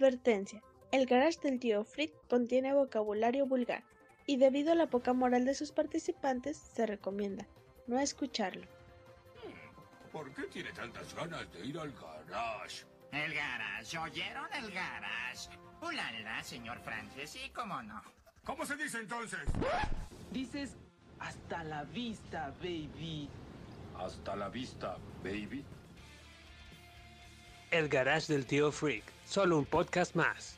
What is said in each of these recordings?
Advertencia. El Garage del Tío Freak contiene vocabulario vulgar y debido a la poca moral de sus participantes se recomienda no escucharlo. ¿Por qué tiene tantas ganas de ir al garage? El garage, ¿oyeron el garage? ¡Ulala, señor Francis! ¿Y cómo no? ¿Cómo se dice entonces? Dices hasta la vista, baby. Hasta la vista, baby. El Garage del Tío Freak, solo un podcast más.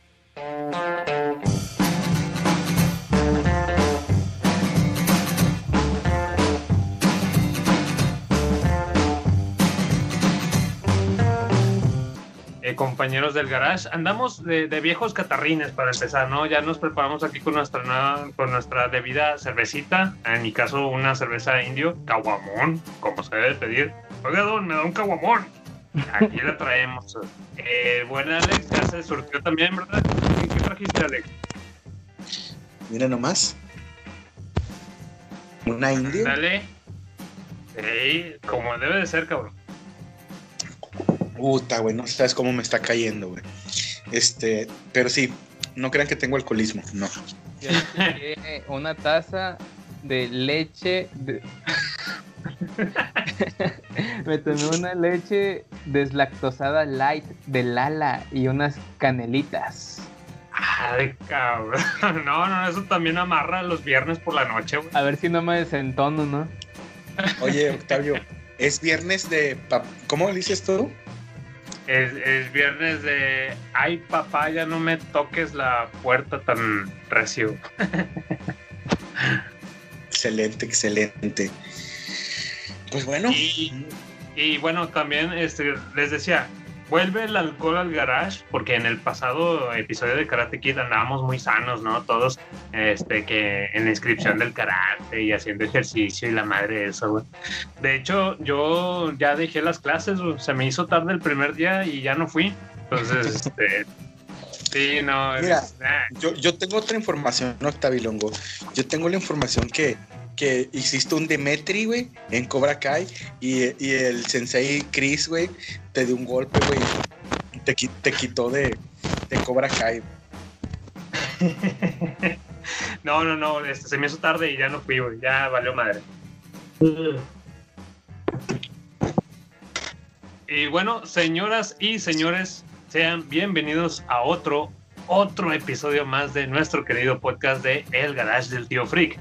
Compañeros del garage, andamos de viejos catarrines para empezar, ¿no? Ya nos preparamos aquí con nuestra debida cervecita, en mi caso una cerveza indio, caguamón, como se debe pedir. Oiga, don, me da un caguamón. Aquí la traemos. Buena, Alex, ya se surtió también, ¿verdad? ¿Qué trajiste, Alex? Mira nomás. ¿Una indio? Dale. Sí, como debe de ser, cabrón. Puta, güey, no sabes cómo me está cayendo, güey. Pero sí, no crean que tengo alcoholismo, no. Yo dije una taza de leche. Me tomé una leche deslactosada light de Lala y unas canelitas. Ay, cabrón. No, eso también amarra los viernes por la noche, güey. A ver si no me desentono, ¿no? Oye, Octavio, es viernes de... ¿Cómo le dices tú? Es viernes de... Ay, papá, ya no me toques la puerta tan recio. Excelente. Pues bueno. Y bueno, también les decía, vuelve el alcohol al garage, porque en el pasado episodio de Karate Kid andábamos muy sanos, ¿no? Todos que en la inscripción del karate y haciendo ejercicio y la madre de eso, güey. De hecho, yo ya dejé las clases, güey. Se me hizo tarde el primer día y ya no fui. Entonces, sí, no. Mira, yo tengo otra información, ¿no, Octavio Longo? Yo tengo la información que hiciste un Demetri, güey, en Cobra Kai, y el sensei Chris, güey, te dio un golpe, güey, te quitó de Cobra Kai. No, se me hizo tarde y ya no fui, güey, ya valió madre. Y bueno, señoras y señores, sean bienvenidos a otro episodio más de nuestro querido podcast de El Garage del Tío Freak.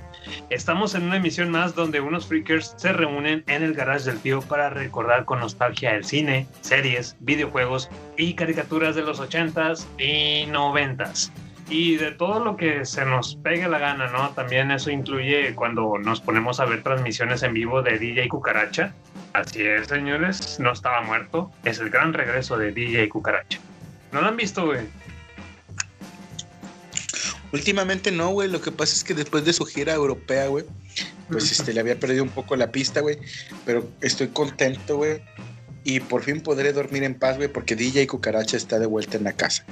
Estamos en una emisión más donde unos freakers se reúnen en el garage del tío para recordar con nostalgia el cine, series, videojuegos y caricaturas de los 80s y 90s. Y de todo lo que se nos pegue la gana, ¿no? También eso incluye cuando nos ponemos a ver transmisiones en vivo de DJ Cucaracha. Así es, señores, no estaba muerto. Es el gran regreso de DJ Cucaracha. ¿No lo han visto, güey? Últimamente no, güey, lo que pasa es que después de su gira europea, güey, pues le había perdido un poco la pista, güey, pero estoy contento, güey, y por fin podré dormir en paz, güey, porque DJ Cucaracha está de vuelta en la casa.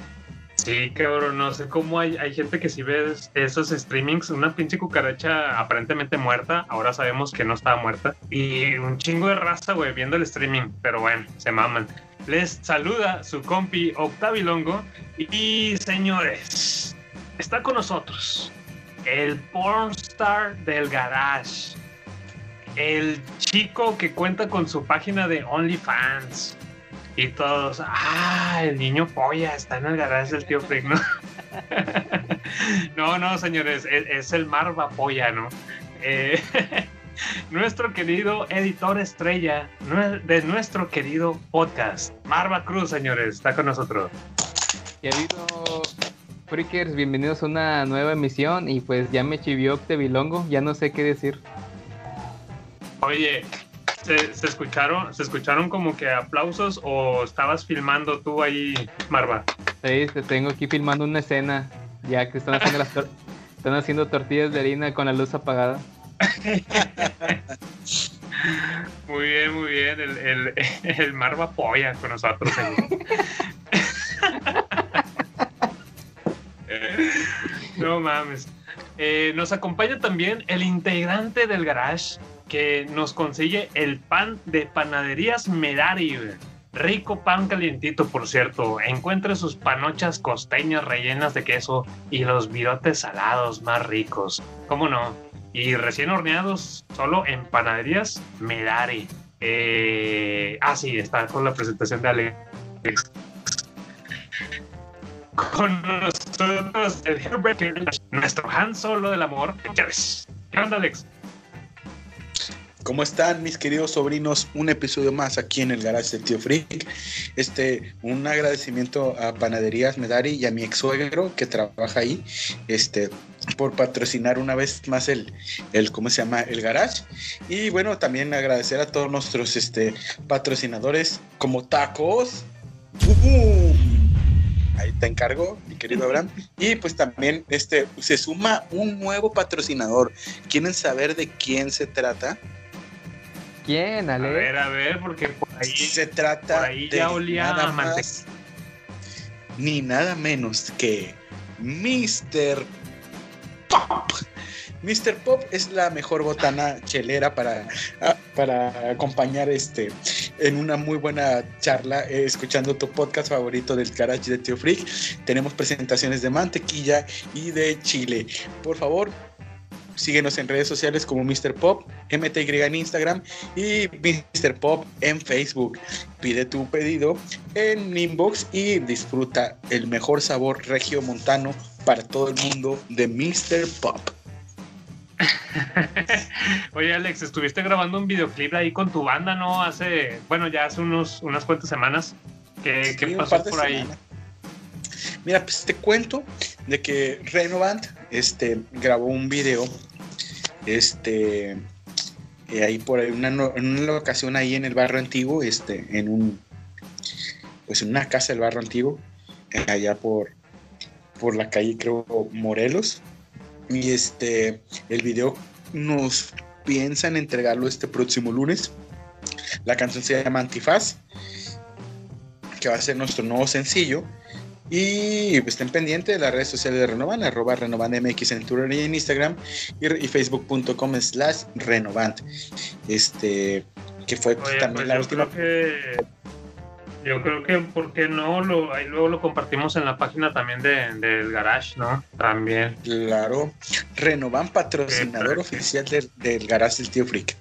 Sí, cabrón, no sé cómo hay gente que sí ve esos streamings, una pinche cucaracha aparentemente muerta, ahora sabemos que no estaba muerta, y un chingo de raza, güey, viendo el streaming, pero bueno, se maman. Les saluda su compi Octavio Longo, y señores... Está con nosotros el pornstar del garage, el chico que cuenta con su página de OnlyFans y todos. Ah, el niño polla está en el garage del tío Freak, ¿no? No, señores, es el Marva polla, ¿no? Nuestro querido editor estrella de nuestro querido podcast, Marva Cruz, señores, está con nosotros. Querido Freakers, bienvenidos a una nueva emisión y pues ya me chivió Octavio Longo, ya no sé qué decir. Oye, ¿se escucharon como que aplausos o estabas filmando tú ahí, Marva? Sí, te tengo aquí filmando una escena, ya que están haciendo, están haciendo tortillas de harina con la luz apagada. Muy bien, el Marva polla con nosotros. No mames. Nos acompaña también el integrante del garage que nos consigue el pan de panaderías Merari, Rico pan calientito, por cierto. Encuentre sus panochas costeñas rellenas de queso y los virotes salados más ricos. ¿Cómo no? Y recién horneados, solo en Panaderías Medari. Sí, está con la presentación de Alex. Con nosotros, el Herbert, nuestro Han Solo del amor. ¿Qué onda, Alex? ¿Cómo están, mis queridos sobrinos? Un episodio más aquí en El Garage del Tío Freak. Un agradecimiento a Panaderías Medari y a mi ex suegro que trabaja ahí, por patrocinar una vez más el garage. Y bueno, también agradecer a todos nuestros patrocinadores como Tacos. Ahí te encargo, mi querido Abraham. Y pues también se suma un nuevo patrocinador. ¿Quieren saber de quién se trata? ¿Quién, Ale? A ver, porque por ahí se trata, por ahí ya olía a mantequilla. Ni nada menos que Mr. Pop. Mr. Pop es la mejor botana chelera para acompañar en una muy buena charla, escuchando tu podcast favorito del Garage de Tío Freak. Tenemos presentaciones de mantequilla y de chile. Por favor, síguenos en redes sociales como Mr. Pop, MTY en Instagram y Mr. Pop en Facebook. Pide tu pedido en inbox y disfruta el mejor sabor regiomontano para todo el mundo de Mr. Pop. Oye, Alex, estuviste grabando un videoclip ahí con tu banda, ¿no? Hace unas cuantas semanas. ¿Qué pasó por ahí? Mira, pues te cuento de que Renovant grabó un video ahí por ahí en una locación ahí en el barrio antiguo, en una casa del barrio antiguo, allá por la calle, creo, Morelos. Y el video nos piensan entregarlo este próximo lunes. La canción se llama Antifaz, que va a ser nuestro nuevo sencillo. Y estén pendientes de las redes sociales de Renovant, @RenovantMX en Twitter y en Instagram, y facebook.com/Renovant. Que fue también la última. Yo creo que, ¿por qué no? Ahí luego lo compartimos en la página también del Garage, ¿no? También. Claro. Renovan, patrocinador oficial del Garage del Tío Freak.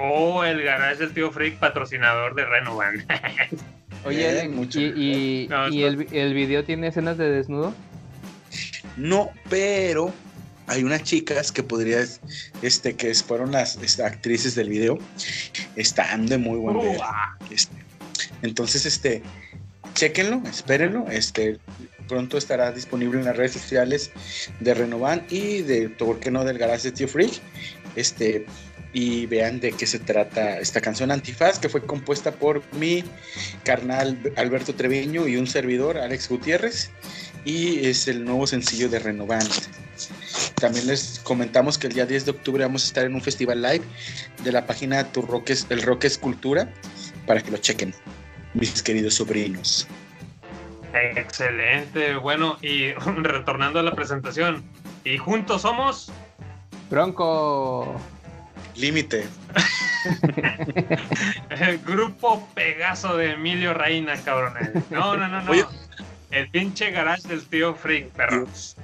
El Garage del Tío Freak, patrocinador de Renovan. Oye, ¿el video tiene escenas de desnudo? No, pero hay unas chicas que podrías, que fueron las actrices del video, están de muy buen ver. Entonces, chéquenlo, espérenlo, pronto estará disponible en las redes sociales de Renovant y de, ¿por qué no?, del Garage de Tío Freak, y vean de qué se trata esta canción Antifaz, que fue compuesta por mi carnal Alberto Treviño y un servidor, Alex Gutiérrez, y es el nuevo sencillo de Renovant. También les comentamos que el día 10 de octubre vamos a estar en un festival live de la página El Rock es Cultura, para que lo chequen, mis queridos sobrinos. Excelente. Bueno, y retornando a la presentación, y juntos somos Bronco Límite. El grupo Pegaso de Emilio Reina, cabrones. No. Oye. El pinche Garage del Tío Freak, perros.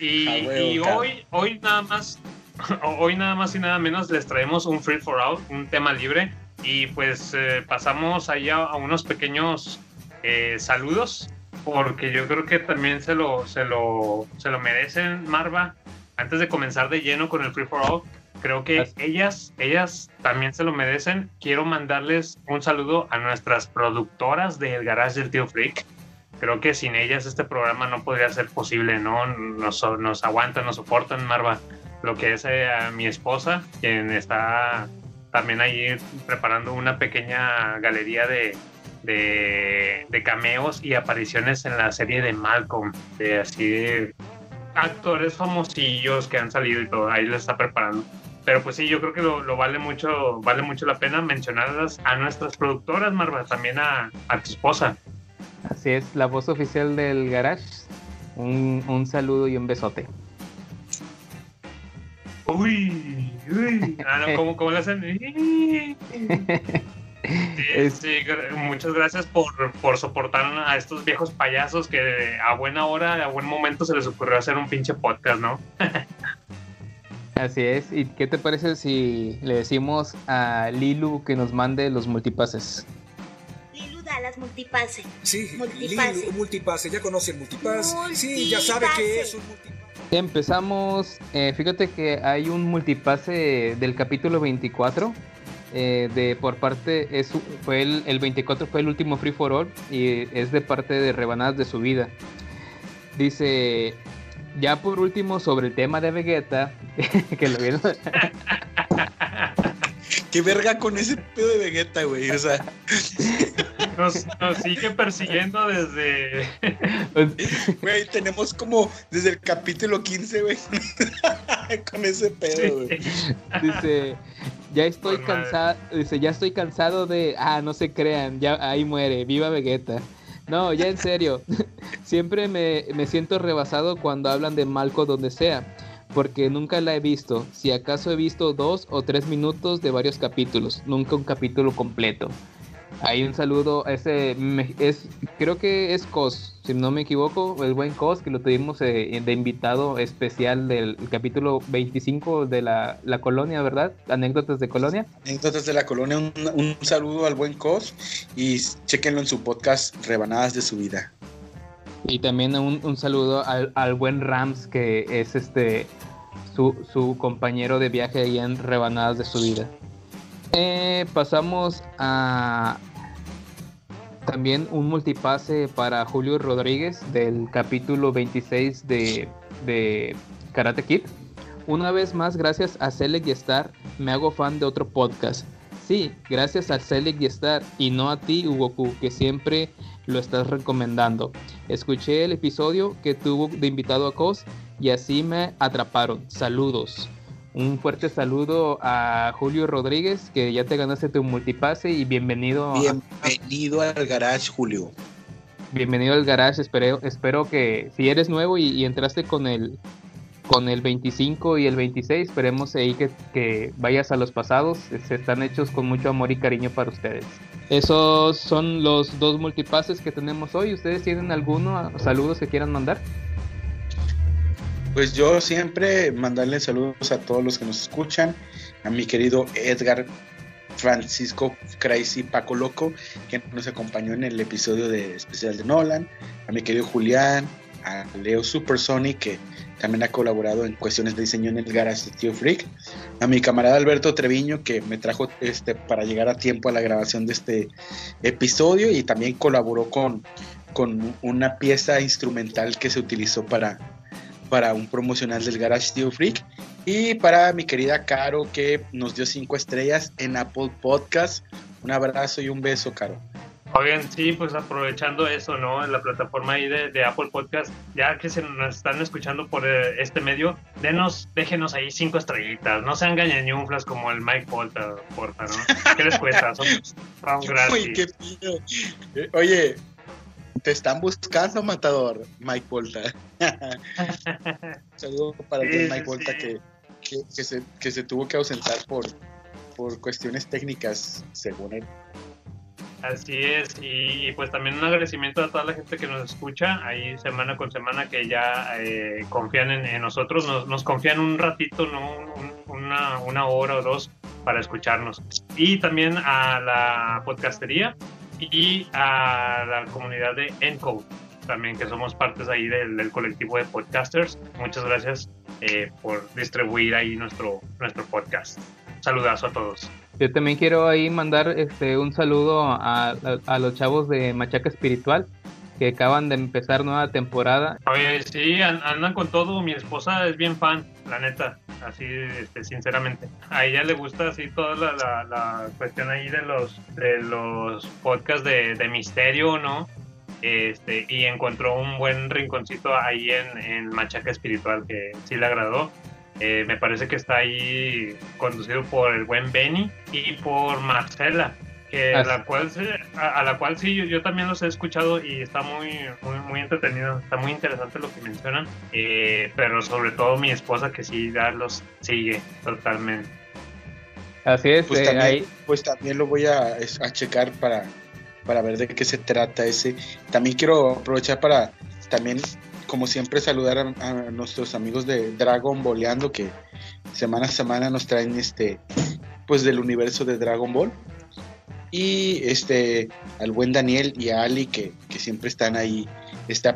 Y hoy nada más y nada menos les traemos un free for all, un tema libre. Y pues pasamos allá a unos pequeños saludos, porque yo creo que también se lo merecen, Marva. Antes de comenzar de lleno con el free for all, creo que ellas también se lo merecen. Quiero mandarles un saludo a nuestras productoras del Garage del Tío Freak. Creo que sin ellas este programa no podría ser posible, ¿no? Nos aguantan, nos soportan, Marva. Lo que es a mi esposa, quien está también ahí preparando una pequeña galería de cameos y apariciones en la serie de Malcolm, de actores famosillos que han salido y todo, ahí lo está preparando. Pero pues sí, yo creo que lo vale mucho la pena mencionarlas a nuestras productoras, Marva, también a tu esposa. Así es, la voz oficial del Garage. Un saludo y un besote. Uy, uy. Ah, no, ¿cómo lo hacen? Sí, muchas gracias por soportar a estos viejos payasos que a buena hora, a buen momento se les ocurrió hacer un pinche podcast, ¿no? Así es. ¿Y qué te parece si le decimos a Lilu que nos mande los multipases? Las multipases. Sí, multipase. Lilu, multipase, ya conoce el multipase. Sí, ya sabe que es un multipase. Empezamos, fíjate que hay un multipase del capítulo 24, el 24 fue el último Free for All y es de parte de Rebanadas de su vida. Dice, ya por último sobre el tema de Vegeta, que lo vieron. Qué verga con ese pedo de Vegeta, güey, o sea. Nos sigue persiguiendo desde... Güey, tenemos como desde el capítulo 15, güey, con ese pedo, güey. Sí. Dice, ya estoy cansado de... Ah, no se crean, ya ahí muere, viva Vegeta. No, ya en serio, siempre me siento rebasado cuando hablan de Malco donde sea, porque nunca la he visto. Si acaso he visto 2 o 3 minutos de varios capítulos, nunca un capítulo completo. Ahí un saludo a ese, creo que es Kos, si no me equivoco, el buen Kos, que lo tuvimos de invitado especial del capítulo 25 de la colonia, ¿verdad? Anécdotas de colonia. Anécdotas de la colonia, un saludo al buen Kos y chéquenlo en su podcast Rebanadas de su vida. Y también un saludo al buen Rams, que es su compañero de viaje ahí en Rebanadas de su vida. Pasamos a también un multipase para Julio Rodríguez del capítulo 26 de Karate Kid. Una vez más, gracias a Selec y Star, me hago fan de otro podcast. Sí, gracias a Selec y Star y no a ti, Ugoku, que siempre lo estás recomendando. Escuché el episodio que tuvo de invitado a Kos y así me atraparon. Saludos. Un fuerte saludo a Julio Rodríguez, que ya te ganaste tu multipase y bienvenido. Bienvenido al Garage, Julio. Bienvenido al Garage, espero que si eres nuevo y entraste con el 25 y el 26, esperemos ahí que vayas a los pasados, se están hechos con mucho amor y cariño para ustedes. Esos son los 2 multipases que tenemos hoy. ¿Ustedes tienen alguno saludos que quieran mandar? Pues yo siempre mandarle saludos a todos los que nos escuchan, a mi querido Edgar Francisco Crazy Paco Loco, que nos acompañó en el episodio especial de Nolan, a mi querido Julián, a Leo Supersonic, que también ha colaborado en cuestiones de diseño en el Garage del Tío Freak, a mi camarada Alberto Treviño, que me trajo para llegar a tiempo a la grabación de este episodio y también colaboró con una pieza instrumental que se utilizó para un promocional del Garage Tío Freak, y para mi querida Caro, que nos dio 5 estrellas en Apple Podcast. Un abrazo y un beso, Caro. Oigan, sí, pues aprovechando eso, ¿no? La plataforma ahí de Apple Podcast, ya que se nos están escuchando por este medio, déjenos ahí 5 estrellitas, no sean gañañuflas como el Mike Volta, porfa, ¿no? ¿Qué les cuesta? Son gratis. Uy, qué fino. Oye, te están buscando, matador, Mike Volta. Saludos para el Mike Volta, que se tuvo que ausentar por cuestiones técnicas, según él. Así es, y pues también un agradecimiento a toda la gente que nos escucha ahí semana con semana, que ya confían en nosotros, nos confían un ratito, ¿no? Una hora o 2 para escucharnos. Y también a la podcastería y a la comunidad de Encode, también, que somos partes ahí del colectivo de podcasters. Muchas gracias por distribuir ahí nuestro podcast. Saludazo a todos. Yo también quiero ahí mandar un saludo a los chavos de Machaca Espiritual, que acaban de empezar nueva temporada. Oye, sí, andan con todo. Mi esposa es bien fan, la neta, así, sinceramente. A ella le gusta así toda la cuestión ahí de los podcasts de misterio, ¿no? Y encontró un buen rinconcito ahí en Machaca Espiritual, que sí le agradó. Me parece que está ahí conducido por el buen Benny y por Marcela, que a la cual sí yo también los he escuchado y está muy entretenido, está muy interesante lo que mencionan, pero sobre todo mi esposa que sí ya los sigue totalmente. Así es, pues, también, ahí... pues también lo voy a checar para ver de qué se trata ese. También quiero aprovechar para también, como siempre, saludar a nuestros amigos de Dragon Boleando, que semana a semana nos traen pues del universo de Dragon Ball. Y al buen Daniel y a Ali que siempre están ahí,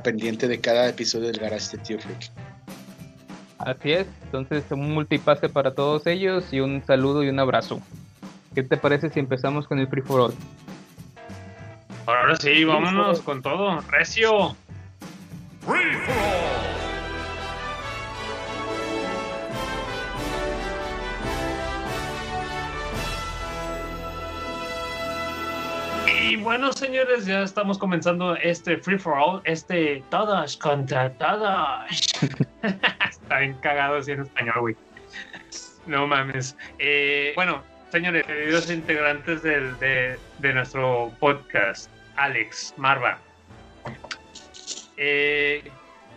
pendiente de cada episodio del Garage de Tío Freak. Así es, entonces un multipase para todos ellos y un saludo y un abrazo. ¿Qué te parece si empezamos con el Free For All? Ahora sí, vámonos con todo, recio. Free For All. Y bueno, señores, ya estamos comenzando este Free For All, todas contra todas. Está bien cagado así en español, güey. No mames. Bueno, señores, queridos integrantes de nuestro podcast, Alex, Marva.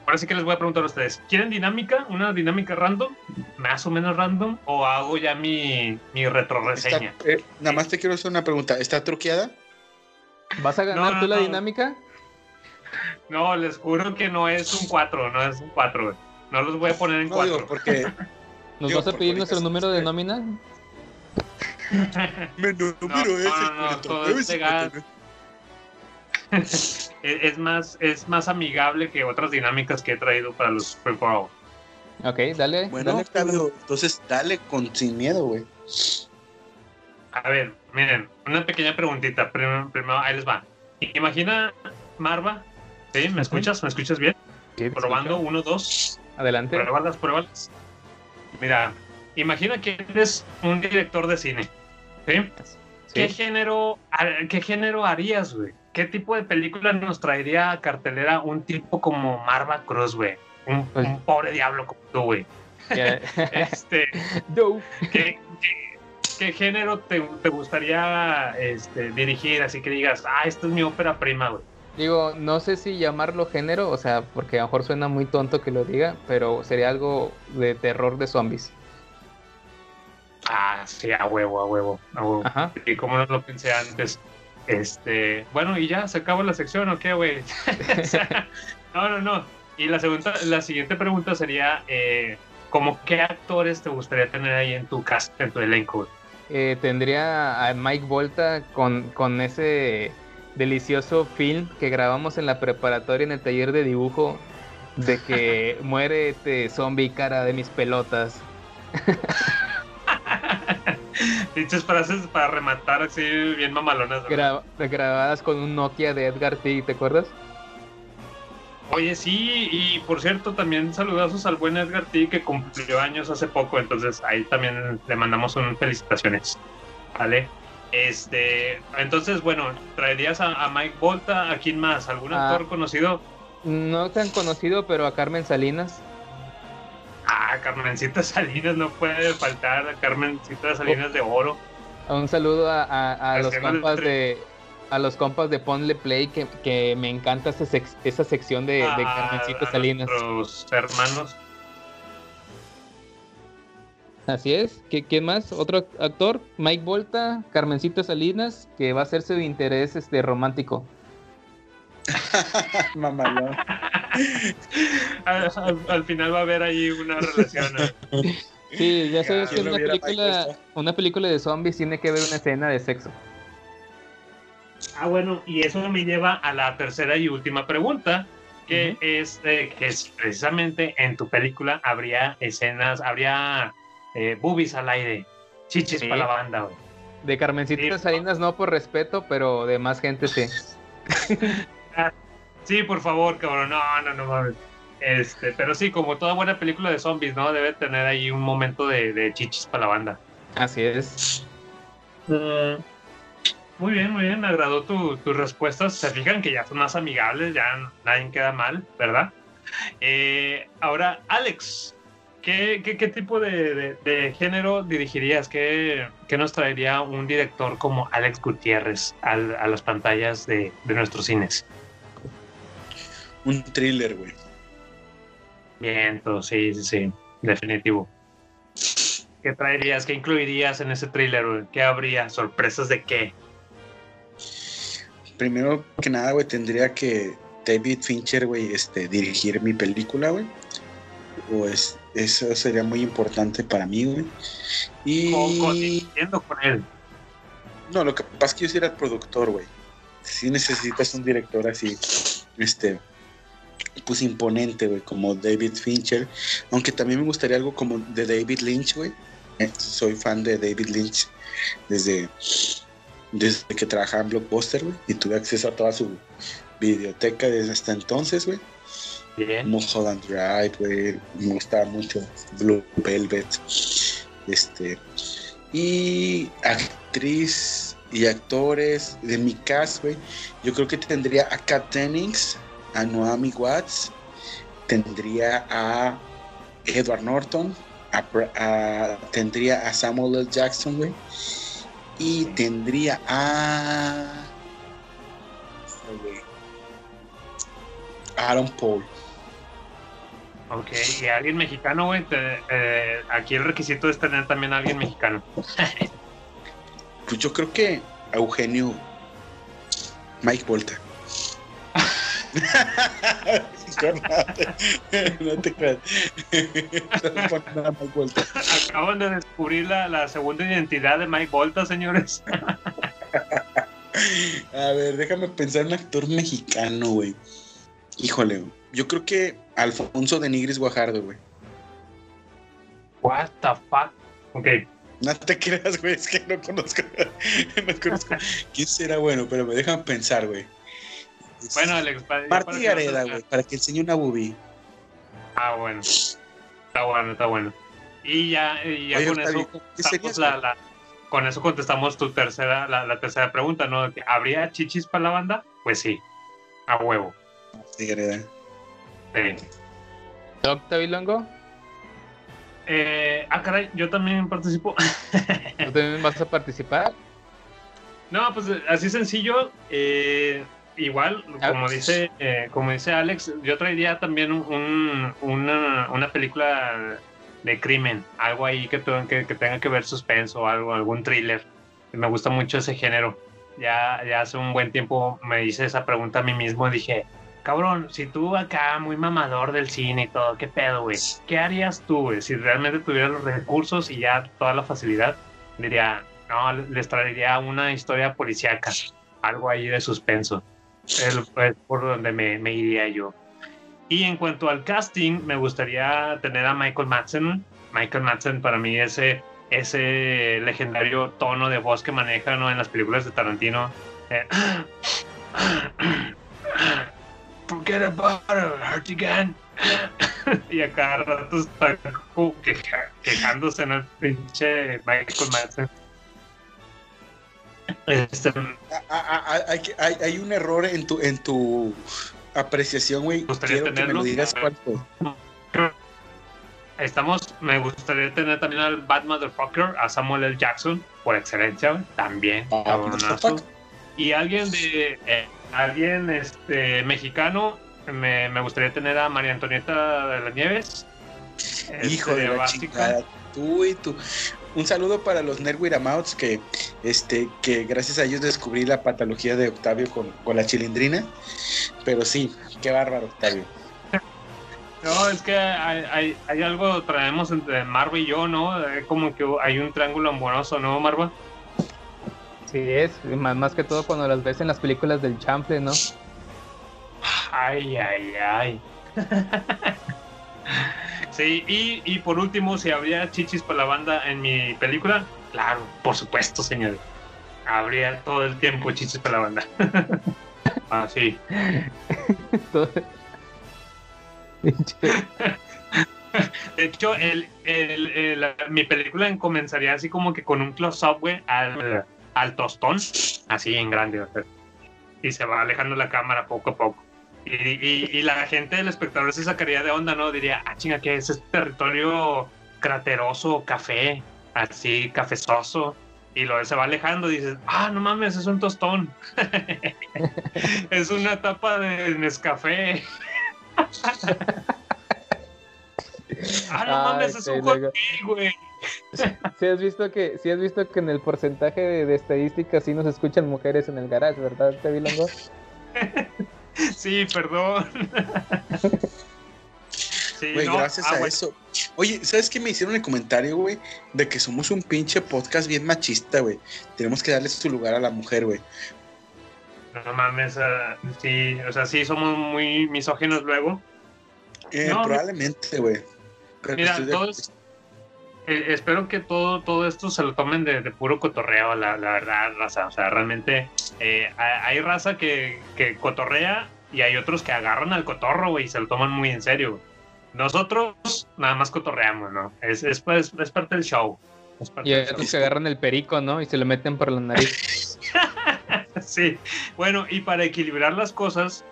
Ahora sí que les voy a preguntar a ustedes, ¿quieren dinámica? ¿Una dinámica random? ¿Más o menos random? ¿O hago ya mi retroreseña? Nada más te quiero hacer una pregunta, ¿está truqueada? ¿Vas a ganar tú la dinámica? No, les juro que no es un 4. No los voy a poner en 4. Porque... ¿Nos vas a pedir nuestro número de nómina? Mi número es el 49. Es más amigable que otras dinámicas que he traído para los Free For All. Ok, dale. Bueno, dale, Octavio, entonces dale sin miedo, güey. A ver, miren, una pequeña preguntita. Primero, ahí les va. Imagina, Marva, ¿sí? ¿Me escuchas? ¿Me escuchas bien? Sí, probando, escucha. 1, 2. Adelante. Pruébalas. Mira, imagina que eres un director de cine, ¿sí? Sí. ¿Qué género harías, güey? ¿Qué tipo de película nos traería a cartelera un tipo como Marva Cruz, güey? Un pobre diablo como tú, güey. Yeah. ¿Qué género te gustaría dirigir? Así que digas, esta es mi ópera prima, güey. Digo, no sé si llamarlo género, o sea, porque a lo mejor suena muy tonto que lo diga, pero sería algo de terror de zombies. Ah, sí, a huevo. Ajá. Y como no lo pensé antes. Bueno, ¿y ya se acabó la sección o qué, güey? O sea, no. Y la siguiente pregunta sería, ¿cómo qué actores te gustaría tener ahí en tu casa, en tu elenco? Tendría a Mike Volta con ese delicioso film que grabamos en la preparatoria en el taller de dibujo de que muere este zombie cara de mis pelotas. Dichas frases para rematar así bien mamalonas. Grabadas con un Nokia de Edgar T, ¿te acuerdas? Oye, sí, y por cierto, también saludazos al buen Edgar T, que cumplió años hace poco, entonces ahí también le mandamos unas felicitaciones, ¿vale? Entonces, bueno, ¿traerías a Mike Volta? ¿A quién más? ¿Algún actor conocido? No tan conocido, pero a Carmen Salinas. Carmencita Salinas, no puede faltar. Carmencita Salinas de Oro. Un saludo a los compas de Ponle Play, que me encanta esa sección de Carmencita Salinas. Nuestros hermanos. Así es. ¿Quién más? Otro actor, Mike Volta, Carmencita Salinas, que va a hacerse de interés romántico. Mamá, no. Al final va a haber ahí una relación, ¿no? Sí, ya sabes que una película de zombies tiene que haber una escena de sexo. Bueno, y eso me lleva a la tercera y última pregunta, que es precisamente, en tu película habría escenas, boobies al aire, chichis para la banda, güey. De Carmencita Salinas no, por respeto, pero de más gente sí. Sí, por favor, cabrón, no mames. Pero sí, como toda buena película de zombies, ¿no? Debe tener ahí un momento de chichis para la banda. Así es. Muy bien, me agradó tus respuestas. Se fijan que ya son más amigables, ya nadie queda mal, ¿verdad? Ahora, Alex, ¿Qué tipo de género dirigirías? ¿Qué nos traería un director como Alex Gutiérrez a las pantallas de nuestros cines? Un thriller, güey. Bien, sí, definitivo. ¿Qué traerías? ¿Qué incluirías en ese thriller, güey? ¿Qué habría? ¿Sorpresas de qué? Primero que nada, güey, tendría que David Fincher, güey, dirigir mi película, güey. Eso sería muy importante para mí, güey. Y co-dirigiendo con él. No, lo que pasa es que yo sí era el productor, güey. Sí necesitas un director así, pues imponente, güey, como David Fincher. Aunque también me gustaría algo como de David Lynch, güey. Soy fan de David Lynch desde que trabajaba en Blockbuster, güey, y tuve acceso a toda su videoteca desde hasta entonces, güey. Bien. Mulholland Drive, güey, me gustaba mucho Blue Velvet. Y actriz y actores de mi cast, güey, yo creo que tendría a Kat Dennings, a Naomi Watts, tendría a Edward Norton, tendría a Samuel L. Jackson, güey, y tendría a Aaron Paul. Ok, ¿y alguien mexicano, güey? Aquí el requisito es tener también a alguien mexicano. Pues yo creo que Eugenio Mike Volta. No te creas. Acaban de descubrir la segunda identidad de Mike Volta, señores. A ver, déjame pensar en un actor mexicano, güey. Híjole, yo creo que Alfonso de Nigris Guajardo, güey. What the fuck? Ok. No te creas, güey, es que no conozco. ¿Quién será bueno? Pero me dejan pensar, güey. Bueno, Alex, Martí Gareda, güey, para que enseñe una bubi. Ah, bueno. Está bueno. Y ya oye, con eso contestamos con eso contestamos tu tercera pregunta, ¿no? ¿Habría chichis para la banda? Pues sí, a huevo. Martí Gareda. Sí. ¿Octavio Longo? Caray, yo también participo. ¿Tú también vas a participar? No, pues así sencillo. Igual, como dice Alex, yo traería también una película de crimen, algo ahí que tenga que ver suspenso, algún thriller. Me gusta mucho ese género. Ya hace un buen tiempo me hice esa pregunta a mí mismo, dije, cabrón, si tú acá muy mamador del cine y todo, ¿qué pedo, güey? ¿Qué harías tú, güey? Si realmente tuvieras los recursos y ya toda la facilidad, diría, no, les traería una historia policíaca, algo ahí de suspenso. Es por donde me iría yo. Y en cuanto al casting, me gustaría tener a Michael Madsen. Michael Madsen, para mí, ese legendario tono de voz que maneja, ¿no?, en las películas de Tarantino. Forget about it, Hartigan. Y a cada rato está quejándose en el pinche Michael Madsen. Hay un error en tu apreciación, güey. Quiero que me lo digas cuánto. Me gustaría tener también al Bad Motherfucker, a Samuel L. Jackson, por excelencia, güey. También. Y alguien mexicano, me gustaría tener a María Antonieta de las Nieves. Hijo de la chingada, tú y tú. Un saludo para los Nerwiramouts que gracias a ellos descubrí la patología de Octavio con la chilindrina. Pero sí, qué bárbaro, Octavio. No, es que hay algo traemos entre Marva y yo, ¿no? Como que hay un triángulo amoroso, ¿no, Marva? Sí, es más que todo cuando las ves en las películas del Chample, ¿no? Ay. Sí, y por último, si habría chichis para la banda en mi película, claro, por supuesto, señores. Habría todo el tiempo chichis para la banda. Así. De hecho, mi película comenzaría así como que con un close-up, güey, al tostón, así en grande. Y se va alejando la cámara poco a poco. Y la gente, el espectador, se sacaría de onda, ¿no? Diría, ah, chinga, ¿qué es este territorio crateroso, café? Así, cafezoso. Y luego se va alejando y dices, ah, no mames, es un tostón. Es una tapa de Nescafé. Ah, no mames, es un hot cake, güey. ¿Sí has visto que en el porcentaje de estadísticas sí nos escuchan mujeres en el garage, ¿verdad, David Longo? Sí, perdón. Sí, güey, no, gracias a eso. Oye, ¿sabes qué me hicieron el comentario, güey? De que somos un pinche podcast bien machista, güey. Tenemos que darle su lugar a la mujer, güey. No mames, sí, o sea, sí somos muy misóginos luego. No, probablemente, güey. Mira, todos... espero que todo esto se lo tomen de puro cotorreo, la verdad, raza. O sea, realmente hay raza que cotorrea y hay otros que agarran al cotorro, güey, y se lo toman muy en serio, güey. Nosotros nada más cotorreamos, ¿no? Es parte del show. Y hay otros que agarran el perico, ¿no? Y se lo meten por la nariz. Sí. Bueno, y para equilibrar las cosas,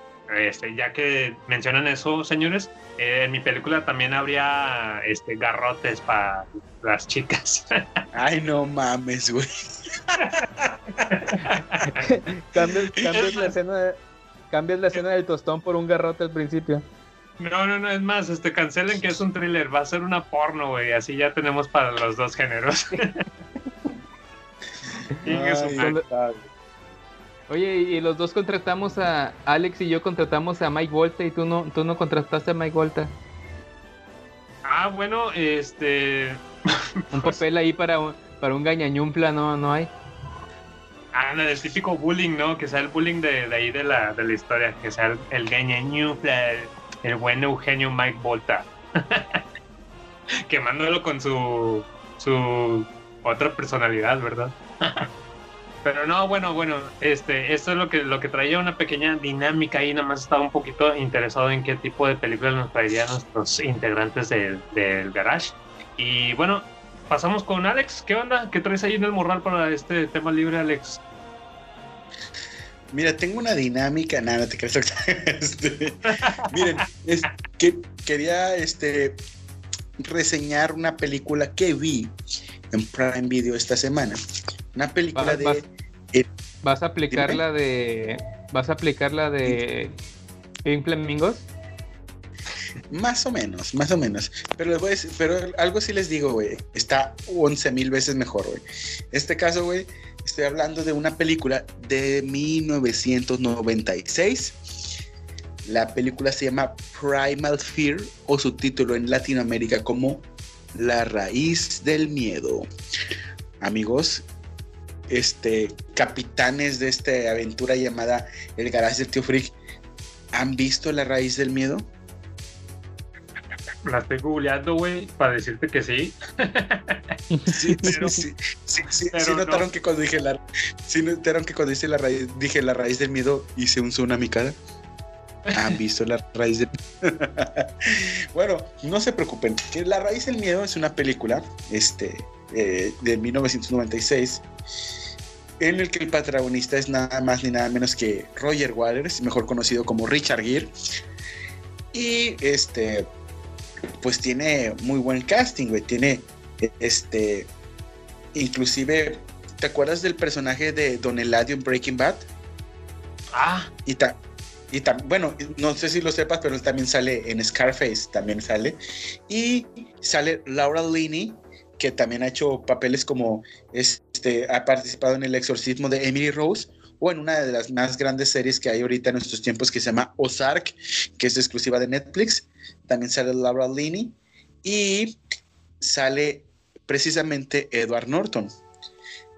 ya que mencionan eso, señores, en mi película también habría garrotes para las chicas. Ay, no mames, güey. Cambias la escena del tostón por un garrote al principio. No, es más, cancelen que es un thriller, va a ser una porno, güey, así ya tenemos para los dos géneros. Oye, y los dos contratamos a Alex y yo contratamos a Mike Volta y tú no contrataste a Mike Volta. Ah, bueno, un papel ahí para un gañañumpla, ¿no hay? Ah, no, el típico bullying, ¿no? Que sea el bullying de ahí de la historia, que sea el gañañumpla, el buen Eugenio Mike Volta. Quemándolo con su otra personalidad, ¿verdad? Pero no, bueno, esto es lo que traía, una pequeña dinámica ahí, nada más estaba un poquito interesado en qué tipo de películas nos traerían nuestros integrantes del garage. Y bueno, pasamos con Alex. ¿Qué onda? ¿Qué traes ahí en el morral para este tema libre, Alex? Mira, tengo una dinámica, nada, te crees. Miren, que quería reseñar una película que vi en Prime Video esta semana. Una película ¿Vas a aplicar la de Pink Flamingos? Más o menos. Pero les voy a decir, algo sí les digo, güey. Está 11,000 veces mejor, güey. En este caso, güey, estoy hablando de una película de 1996. La película se llama Primal Fear, o su título en Latinoamérica como La Raíz del Miedo. Amigos, capitanes de esta aventura llamada El Garage del Tío Freak, ¿han visto La Raíz del Miedo? La estoy googleando, güey, para decirte que sí. Sí, pero sí notaron, no. Que cuando dije la raíz, dije La Raíz del Miedo, hice un tsunami cara. ¿Han visto La Raíz del Miedo? Bueno, no se preocupen. La Raíz del Miedo es una película de 1996 en el que el protagonista es nada más ni nada menos que Roger Waters, mejor conocido como Richard Gere. Y pues tiene muy buen casting, güey. Tiene inclusive, ¿te acuerdas del personaje de Don Eladio en Breaking Bad? Ah, bueno, no sé si lo sepas, pero él también sale en Scarface, también sale. Y sale Laura Linney, que también ha hecho papeles como ha participado en El Exorcismo de Emily Rose, o en una de las más grandes series que hay ahorita en nuestros tiempos, que se llama Ozark, que es exclusiva de Netflix. También sale Laura Linney y sale precisamente Edward Norton,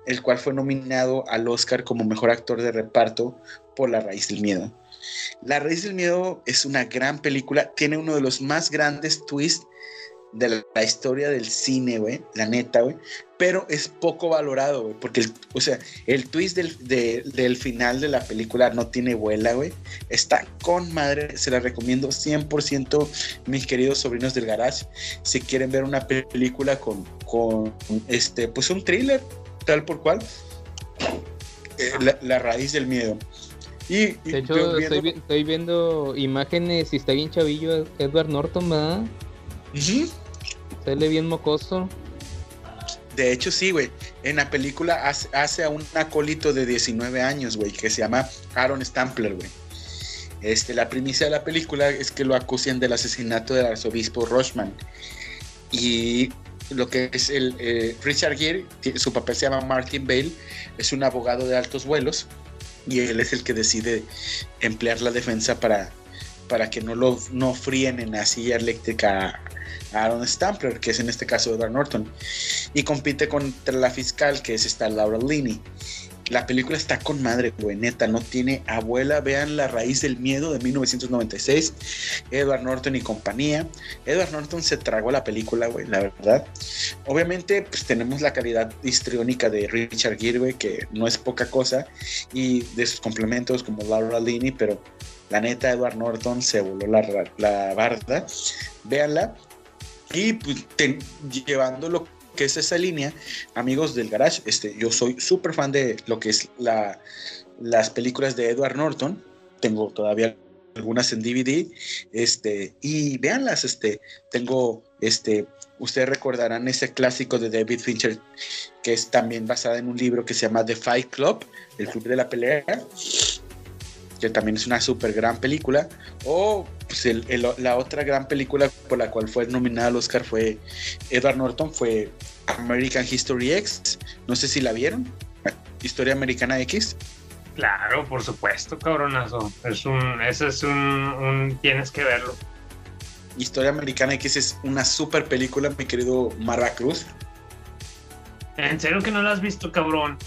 el cual fue nominado al Oscar como mejor actor de reparto por La Raíz del Miedo. La Raíz del Miedo es una gran película, tiene uno de los más grandes twists de la historia del cine, güey, la neta, güey, pero es poco valorado, güey, porque el twist del final de la película no tiene vuela, güey, está con madre, se la recomiendo 100%, mis queridos sobrinos del garage, si quieren ver una película con pues un thriller, tal por cual, La Raíz del Miedo. Y de hecho, estoy viendo imágenes y está bien chavillo Edward Norton, ¿verdad? Uh-huh. Sale bien mocoso. De hecho, sí, güey. En la película hace a un acólito de 19 años, güey, que se llama Aaron Stampler, güey. La premisa de la película es que lo acusan del asesinato del arzobispo Rushman. Y lo que es el Richard Gere, su papel se llama Martin Bale, es un abogado de altos vuelos y él es el que decide emplear la defensa para que no fríen en la silla eléctrica a Aaron Stampler, que es en este caso Edward Norton, y compite contra la fiscal, que es esta Laura Linney. La película está con madre, güey, neta, no tiene abuela. Vean La Raíz del Miedo de 1996, Edward Norton y compañía. Edward Norton se tragó la película, güey, la verdad. Obviamente, pues tenemos la calidad histriónica de Richard Gere, güey, que no es poca cosa, y de sus complementos como Laura Linney, pero la neta, Edward Norton se voló la barda. Véanla. Y pues, llevándolo que es esa línea, amigos del Garage, yo soy súper fan de lo que es las películas de Edward Norton. Tengo todavía algunas en DVD, y véanlas. Ustedes recordarán ese clásico de David Fincher, que es también basada en un libro que se llama The Fight Club, el club de la pelea, que también es una súper gran película. O pues, la otra gran película por la cual fue nominada al Oscar fue Edward Norton, fue American History X. No sé si la vieron, Historia Americana X. Claro, por supuesto, cabronazo. Tienes que verlo. Historia Americana X es una súper película, mi querido Marva Cruz. ¿En serio que no la has visto, cabrón?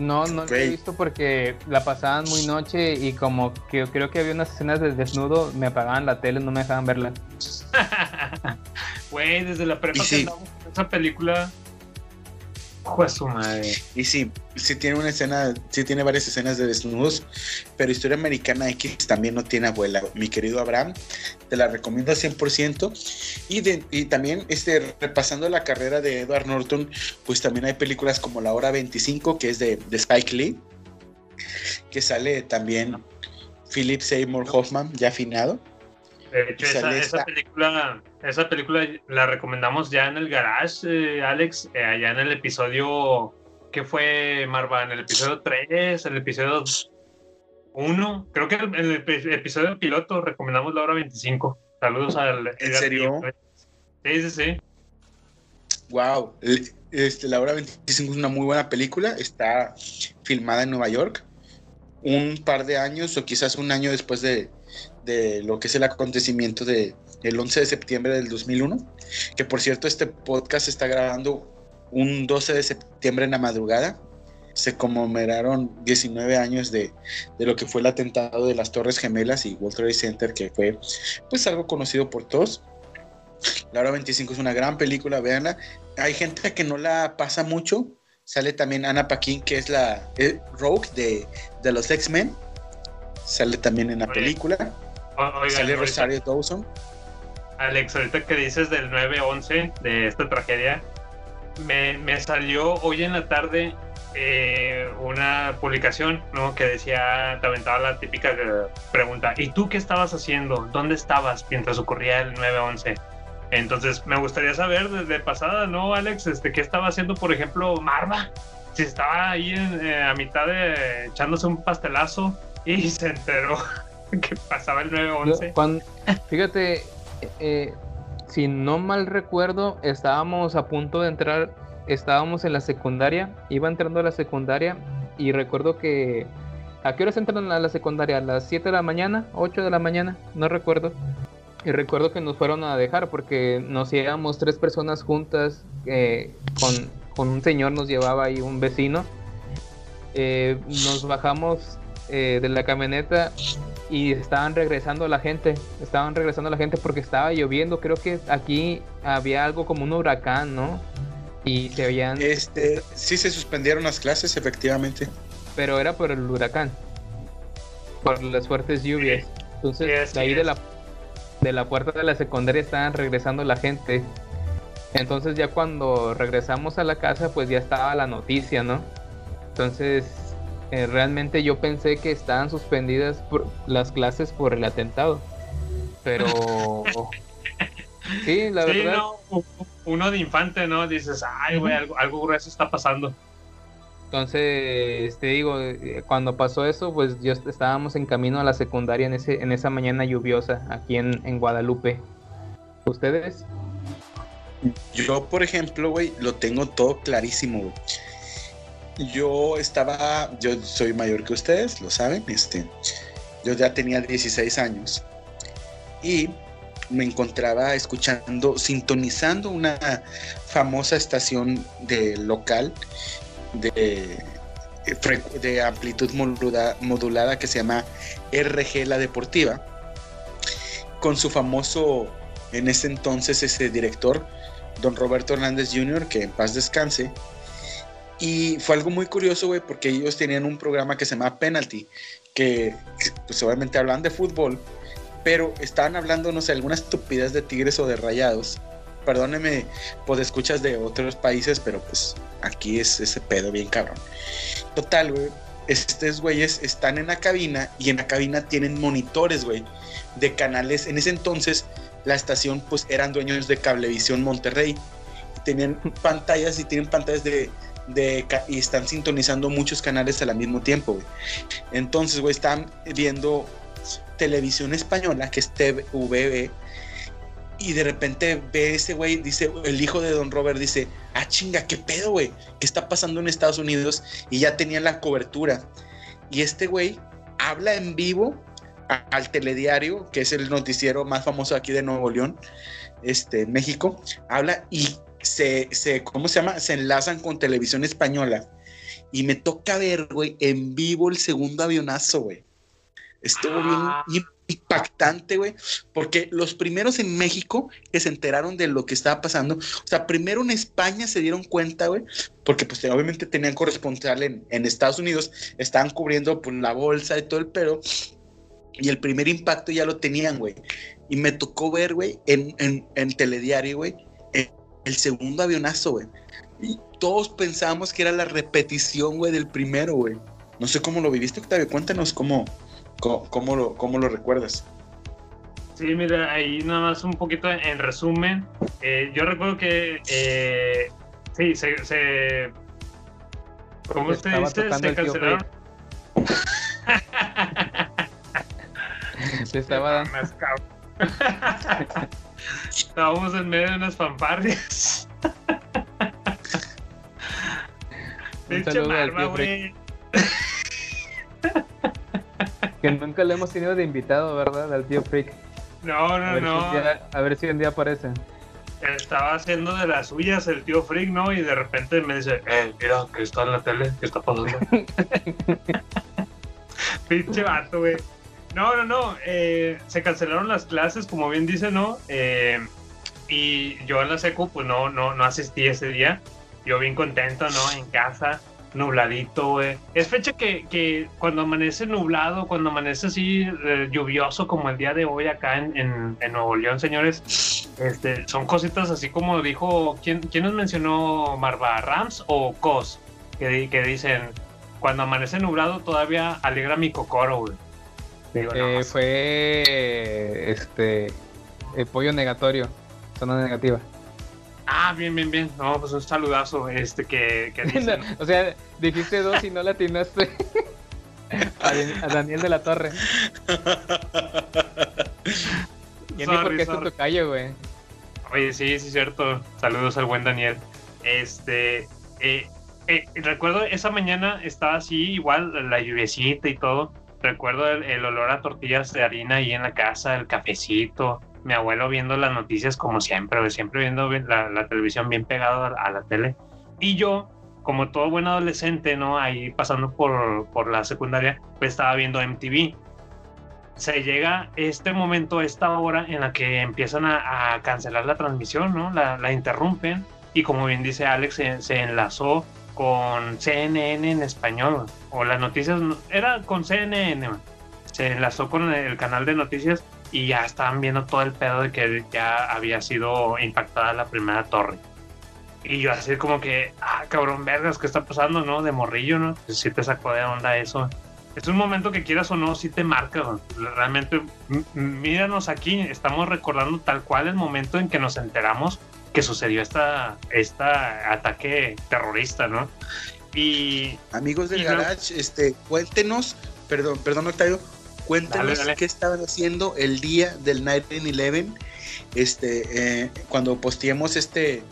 No lo he visto porque la pasaban muy noche y como que creo que había unas escenas de desnudo, me apagaban la tele, no me dejaban verla. Güey, desde la prepa que andamos con esa película. Ojo a su madre. Y sí tiene una escena, sí tiene varias escenas de desnudos, pero Historia Americana X también no tiene abuela. Mi querido Abraham, te la recomiendo 100%. Y también repasando la carrera de Edward Norton, pues también hay películas como La Hora 25, que es de Spike Lee, que sale también Philip Seymour Hoffman, ya afinado. De hecho, esa película la recomendamos ya en el Garage, Alex, allá en el episodio, ¿qué fue, Marva? En el episodio 3, en el episodio 1, creo que en el episodio piloto recomendamos La Hora 25. Saludos al... ¿En serio? Sí. Wow, La Hora 25 es una muy buena película, está filmada en Nueva York, un par de años o quizás un año después de lo que es el acontecimiento del 11 de septiembre del 2001, que por cierto este podcast se está grabando un 12 de septiembre en la madrugada. Se conmemoraron 19 años de lo que fue el atentado de las Torres Gemelas y World Trade Center, que fue pues algo conocido por todos. La Hora 25 es una gran película, véanla. Hay gente que no la pasa mucho. Sale también Anna Paquin, que es la Rogue de los X-Men, sale también en la película. Oigan, sale Rosario Dawson. Alex, ahorita que dices del 9/11, de esta tragedia, me salió hoy en la tarde una publicación, ¿no?, que decía, te aventaba la típica pregunta, ¿y tú qué estabas haciendo? ¿Dónde estabas mientras ocurría el 9/11? Entonces me gustaría saber desde pasada, ¿no, Alex? ¿Qué estaba haciendo, por ejemplo, Marva? Si estaba ahí a mitad de echándose un pastelazo y se enteró que pasaba el 9/11. Fíjate, si no mal recuerdo, estábamos a punto de entrar, estábamos en la secundaria, iba entrando a la secundaria y recuerdo que... ¿A qué horas entran a la secundaria? ¿A las 7 de la mañana? ¿8 de la mañana? No recuerdo. Y recuerdo que nos fueron a dejar porque nos llevamos 3 personas juntas, con un señor nos llevaba ahí un vecino. Nos bajamos de la camioneta y estaban regresando la gente porque estaba lloviendo. Creo que aquí había algo como un huracán, ¿no? Y se habían... sí se suspendieron las clases, efectivamente. Pero era por el huracán, por las fuertes lluvias. Entonces, de ahí de la puerta de la secundaria estaban regresando la gente. Entonces ya cuando regresamos a la casa, pues ya estaba la noticia, ¿no? Entonces... realmente yo pensé que estaban suspendidas por las clases por el atentado. Pero... sí, la verdad... No, uno de infante, ¿no? Dices, ay, güey, algo grueso está pasando. Entonces, te digo, cuando pasó eso, pues yo estábamos en camino a la secundaria en esa mañana lluviosa, aquí en Guadalupe. ¿Ustedes? Yo, por ejemplo, güey, lo tengo todo clarísimo, güey. Yo soy mayor que ustedes, lo saben, yo ya tenía 16 años y me encontraba sintonizando una famosa estación de local de amplitud modulada que se llama RG La Deportiva, con su famoso, en ese entonces, ese director, don Roberto Hernández Jr., que en paz descanse. Y fue algo muy curioso, güey, porque ellos tenían un programa que se llamaba Penalty, que pues obviamente hablaban de fútbol, pero estaban hablando, no sé, algunas estupidez de Tigres o de Rayados. Perdónenme, pues escuchas de otros países, pero pues aquí es ese pedo bien cabrón. Total, güey, estos güeyes están en la cabina y en la cabina tienen monitores, güey, de canales. En ese entonces la estación pues eran dueños de Cablevisión Monterrey. Tenían pantallas y tienen pantallas y están sintonizando muchos canales al mismo tiempo, güey. Entonces, güey, están viendo televisión española, que es TVB, y de repente ve ese güey, dice, el hijo de don Robert dice, ah, chinga, qué pedo, güey, qué está pasando en Estados Unidos, y ya tenían la cobertura. Y este güey habla en vivo al Telediario, que es el noticiero más famoso aquí de Nuevo León, México, habla y se enlazan con televisión española. Y me toca ver, güey, en vivo el segundo avionazo, güey. Estuvo bien impactante, güey, porque los primeros en México que se enteraron de lo que estaba pasando, o sea, primero en España se dieron cuenta, güey, porque pues obviamente tenían corresponsal en Estados Unidos, estaban cubriendo pues la bolsa y todo el pedo, y el primer impacto ya lo tenían, güey. Y me tocó ver, güey, en Telediario, güey, el segundo avionazo, güey. Y todos pensábamos que era la repetición, güey, del primero, güey. No sé cómo lo viviste, Octavio. Cuéntanos cómo lo recuerdas. Sí, mira, ahí nada más un poquito en resumen. Yo recuerdo que... sí, ¿Cómo usted dice? Se cancelaron. Se estaba dando... Estábamos en medio de unas fanfarrias. Pinche Marva, güey. Que nunca lo hemos tenido de invitado, ¿verdad? Al tío Freak. No. A ver si un día aparece. Estaba haciendo de las suyas el tío Freak, ¿no? Y de repente me dice, mira, que está en la tele, ¿qué está pasando? Pinche vato, güey. No. Se cancelaron las clases, como bien dice, ¿no? Y yo en la secu, pues no asistí ese día. Yo bien contento, ¿no? En casa, nubladito, güey. Es fecha que cuando amanece nublado, cuando amanece así lluvioso, como el día de hoy acá en Nuevo León, señores, son cositas así como dijo... ¿Quién nos mencionó, Marva? ¿Rams o Kos? Que dicen, cuando amanece nublado todavía alegra mi cocoro, güey. Digo, no, fue el pollo negatorio, zona negativa. Ah, bien. No, pues un saludazo, que dicen. No, o sea, dijiste dos y no la atinaste. A Daniel de la Torre. Y no, porque esto es tu callo, güey. Oye, sí, cierto. Saludos al buen Daniel. Recuerdo esa mañana estaba así, igual la lluviecita y todo. Recuerdo el olor a tortillas de harina ahí en la casa, el cafecito, mi abuelo viendo las noticias como siempre viendo la televisión bien pegado a la tele. Y yo, como todo buen adolescente, ¿no? Ahí pasando por la secundaria, pues estaba viendo MTV. Se llega este momento, esta hora en la que empiezan a cancelar la transmisión, ¿no? La interrumpen y, como bien dice Alex, se enlazó con CNN en español, o las noticias, era con CNN, se enlazó con el canal de noticias y ya estaban viendo todo el pedo de que ya había sido impactada la primera torre. Y yo así como que, cabrón, vergas, ¿qué está pasando, no? De morrillo, ¿no? Sí te sacó de onda eso. Es un momento que quieras o no, sí te marca, ¿no? Realmente, míranos aquí, estamos recordando tal cual el momento en que nos enteramos que sucedió esta ataque terrorista, ¿no? Y amigos del Garage, cuéntenos, perdón Octavio, cuéntenos dale. Qué estaban haciendo el día del 9/11, cuando posteemos este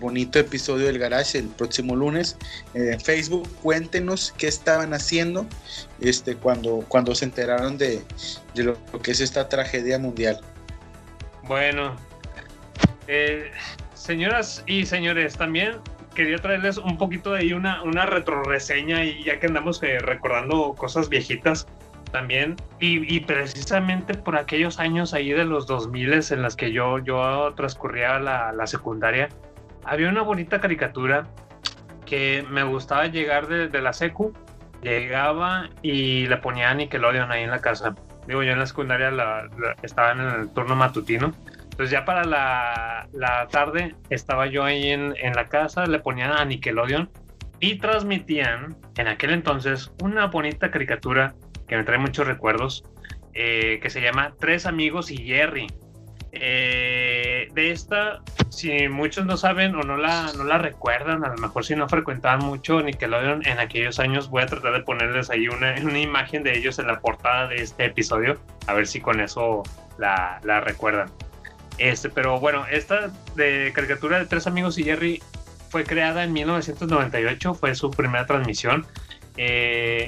bonito episodio del Garage el próximo lunes en Facebook. Cuéntenos qué estaban haciendo cuando se enteraron de lo que es esta tragedia mundial. Bueno, señoras y señores, también quería traerles un poquito de ahí una retroreseña, y ya que andamos recordando cosas viejitas también, y precisamente por aquellos años ahí de los 2000 en las que yo transcurría la secundaria, había una bonita caricatura que me gustaba llegar de la secu, llegaba y la ponía a Nickelodeon ahí en la casa. Digo, yo en la secundaria estaba en el turno matutino, entonces ya para la tarde estaba yo ahí en la casa, le ponían a Nickelodeon y transmitían en aquel entonces una bonita caricatura que me trae muchos recuerdos, que se llama Tres amigos y Jerry. De esta, si muchos no saben o no la recuerdan, a lo mejor si no frecuentaban mucho Nickelodeon en aquellos años, voy a tratar de ponerles ahí una imagen de ellos en la portada de este episodio, a ver si con eso la recuerdan. Pero bueno, esta caricatura de Tres amigos y Jerry fue creada en 1998, fue su primera transmisión.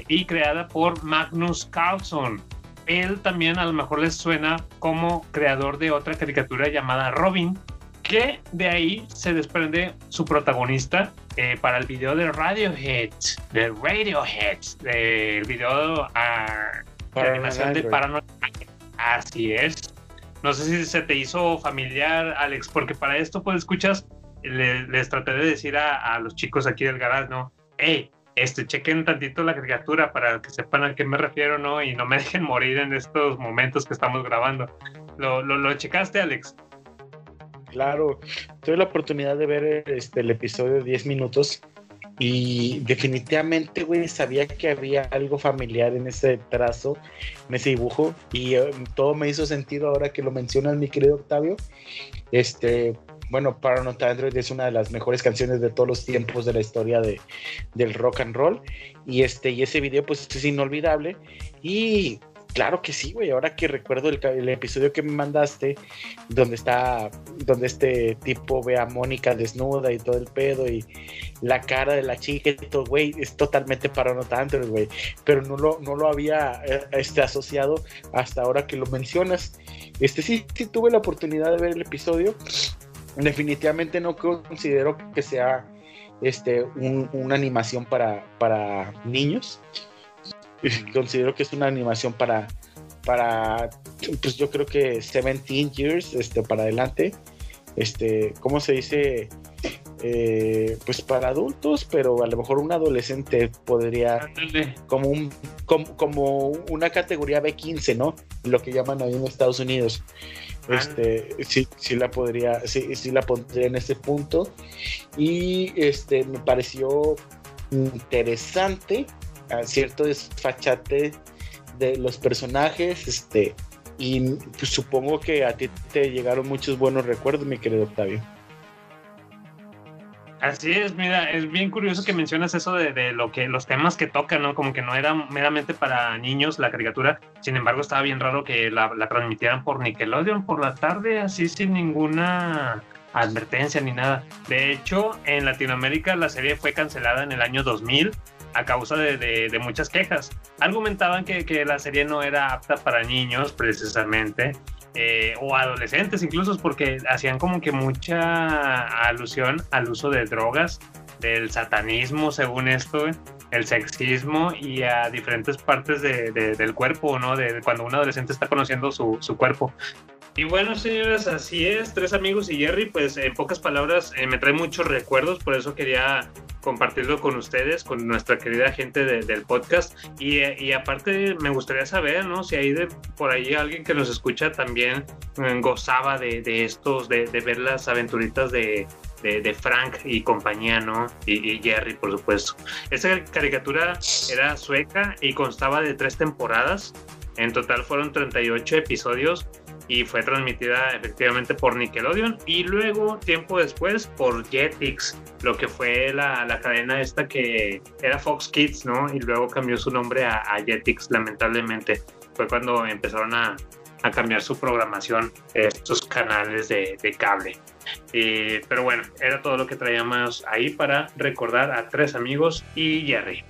Y creada por Magnus Carlsen. Él también a lo mejor les suena como creador de otra caricatura llamada Robin, que de ahí se desprende su protagonista para el video de Radiohead, el video de animación de Paranoid. Así es. No sé si se te hizo familiar, Alex, porque para esto, pues escuchas, les traté de decir a los chicos aquí del garage, ¿no? ¡Hey! Chequen tantito la caricatura para que sepan a qué me refiero, ¿no? Y no me dejen morir en estos momentos que estamos grabando. ¿Lo checaste, Alex? Claro, tuve la oportunidad de ver el episodio de 10 minutos y definitivamente, güey, sabía que había algo familiar en ese trazo, en ese dibujo, y todo me hizo sentido ahora que lo mencionas, mi querido Octavio. Bueno, Paranoid Android es una de las mejores canciones de todos los tiempos de la historia del rock and roll, y ese video pues es inolvidable. Y claro que sí, güey, ahora que recuerdo el episodio que me mandaste, donde este tipo ve a Mónica desnuda y todo el pedo y la cara de la chica y todo, güey, es totalmente Paranoid Android, güey, pero no lo había asociado hasta ahora que lo mencionas. Sí tuve la oportunidad de ver el episodio. Definitivamente no considero que sea una animación para niños. Considero que es una animación para pues yo creo que 17 years para adelante, ¿cómo se dice? Pues para adultos, pero a lo mejor un adolescente podría, como una categoría B15, ¿no? Lo que llaman ahí en Estados Unidos. Sí la pondría en ese punto. Y me pareció interesante a cierto desfachate de los personajes, y pues, supongo que a ti te llegaron muchos buenos recuerdos, mi querido Octavio. Así es, mira, es bien curioso que mencionas eso de los temas que tocan, ¿no? Como que no era meramente para niños la caricatura, sin embargo estaba bien raro que la transmitieran por Nickelodeon por la tarde, así sin ninguna advertencia ni nada. De hecho, en Latinoamérica la serie fue cancelada en el año 2000 a causa de muchas quejas. Argumentaban que la serie no era apta para niños precisamente, o adolescentes incluso, porque hacían como que mucha alusión al uso de drogas, del satanismo según esto, el sexismo y a diferentes partes del cuerpo, ¿no? De cuando un adolescente está conociendo su cuerpo. Y bueno, señores, así es, Tres amigos y Jerry, pues en pocas palabras me trae muchos recuerdos, por eso quería compartirlo con ustedes, con nuestra querida gente del podcast, y aparte me gustaría saber, ¿no? Si hay por ahí alguien que nos escucha también gozaba de estos, de ver las aventuritas de de Frank y compañía, ¿no? Y Jerry, por supuesto. Esta caricatura era sueca y constaba de 3 temporadas. En total fueron 38 episodios y fue transmitida efectivamente por Nickelodeon y luego, tiempo después, por Jetix, lo que fue la cadena esta que era Fox Kids, ¿no? Y luego cambió su nombre a Jetix, lamentablemente. Fue cuando empezaron a cambiar su programación, sus canales de cable. Pero bueno, era todo lo que traíamos ahí para recordar a Tres Amigos y Jerry.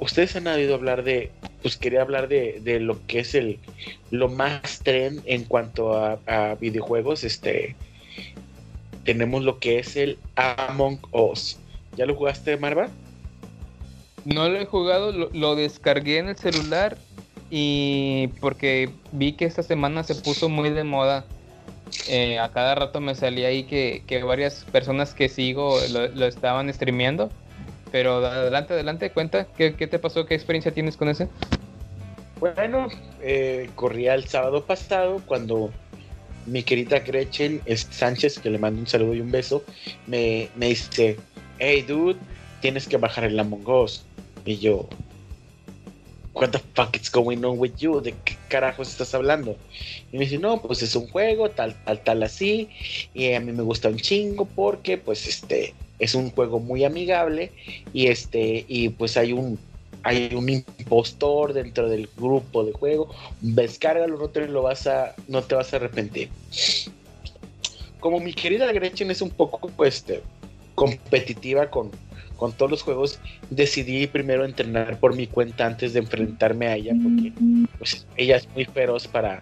Ustedes han oído hablar de, pues quería hablar de lo que es lo más trend en cuanto a videojuegos. Tenemos lo que es el Among Us. ¿Ya lo jugaste, Marva? No lo he jugado, lo descargué en el celular y porque vi que esta semana se puso muy de moda. A cada rato me salía ahí que varias personas que sigo lo estaban streameando. Pero adelante, cuenta, ¿qué te pasó? ¿Qué experiencia tienes con ese? Bueno, corría el sábado pasado cuando mi querida Gretchen Sánchez, que le mando un saludo y un beso, me dice, hey dude, tienes que bajar el Among Us. Y yo, what the fuck is going on with you? ¿De qué carajos estás hablando? Y me dice, no, pues es un juego, tal, así. Y a mí me gusta un chingo porque, pues, es un juego muy amigable y pues hay un impostor dentro del grupo de juego. Descárgalo, no te vas a arrepentir. Como mi querida Gretchen es un poco competitiva con todos los juegos, decidí primero entrenar por mi cuenta antes de enfrentarme a ella, porque pues ella es muy feroz para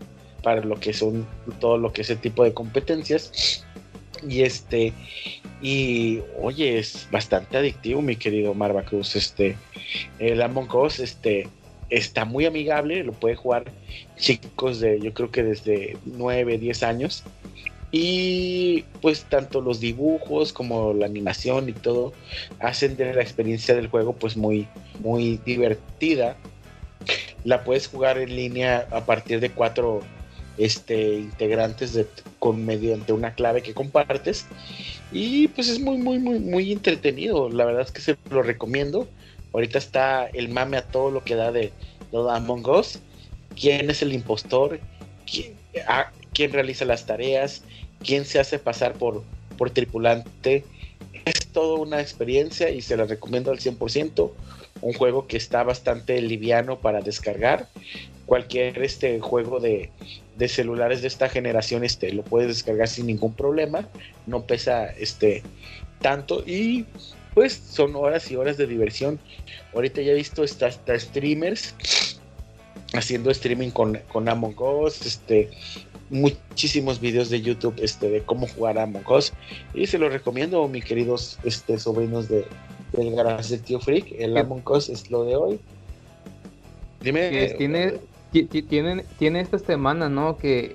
lo que son todo lo que ese tipo de competencias. Y oye, es bastante adictivo, mi querido Marva Cruz. El Among Us está muy amigable, lo puede jugar chicos de, yo creo que desde 9, 10 años. Y pues tanto los dibujos como la animación y todo hacen de la experiencia del juego pues muy, muy divertida. La puedes jugar en línea a partir de 4 integrantes mediante una clave que compartes y pues es muy muy muy muy entretenido. La verdad es que se lo recomiendo. Ahorita está el mame a todo lo que da de Among Us. ¿Quién es el impostor? ¿Quién realiza las tareas? ¿Quién se hace pasar por tripulante? Es toda una experiencia y se la recomiendo al 100%. Un juego que está bastante liviano para descargar. Cualquier juego de celulares de esta generación lo puedes descargar sin ningún problema, no pesa tanto y pues son horas y horas de diversión. Ahorita ya he visto hasta streamers haciendo streaming con Among Us, muchísimos videos de YouTube de cómo jugar a Among Us y se los recomiendo, mis queridos sobrinos del Garage del Tío Freak. El Among Us es lo de hoy. Dime. Tiene esta semana, ¿no? Que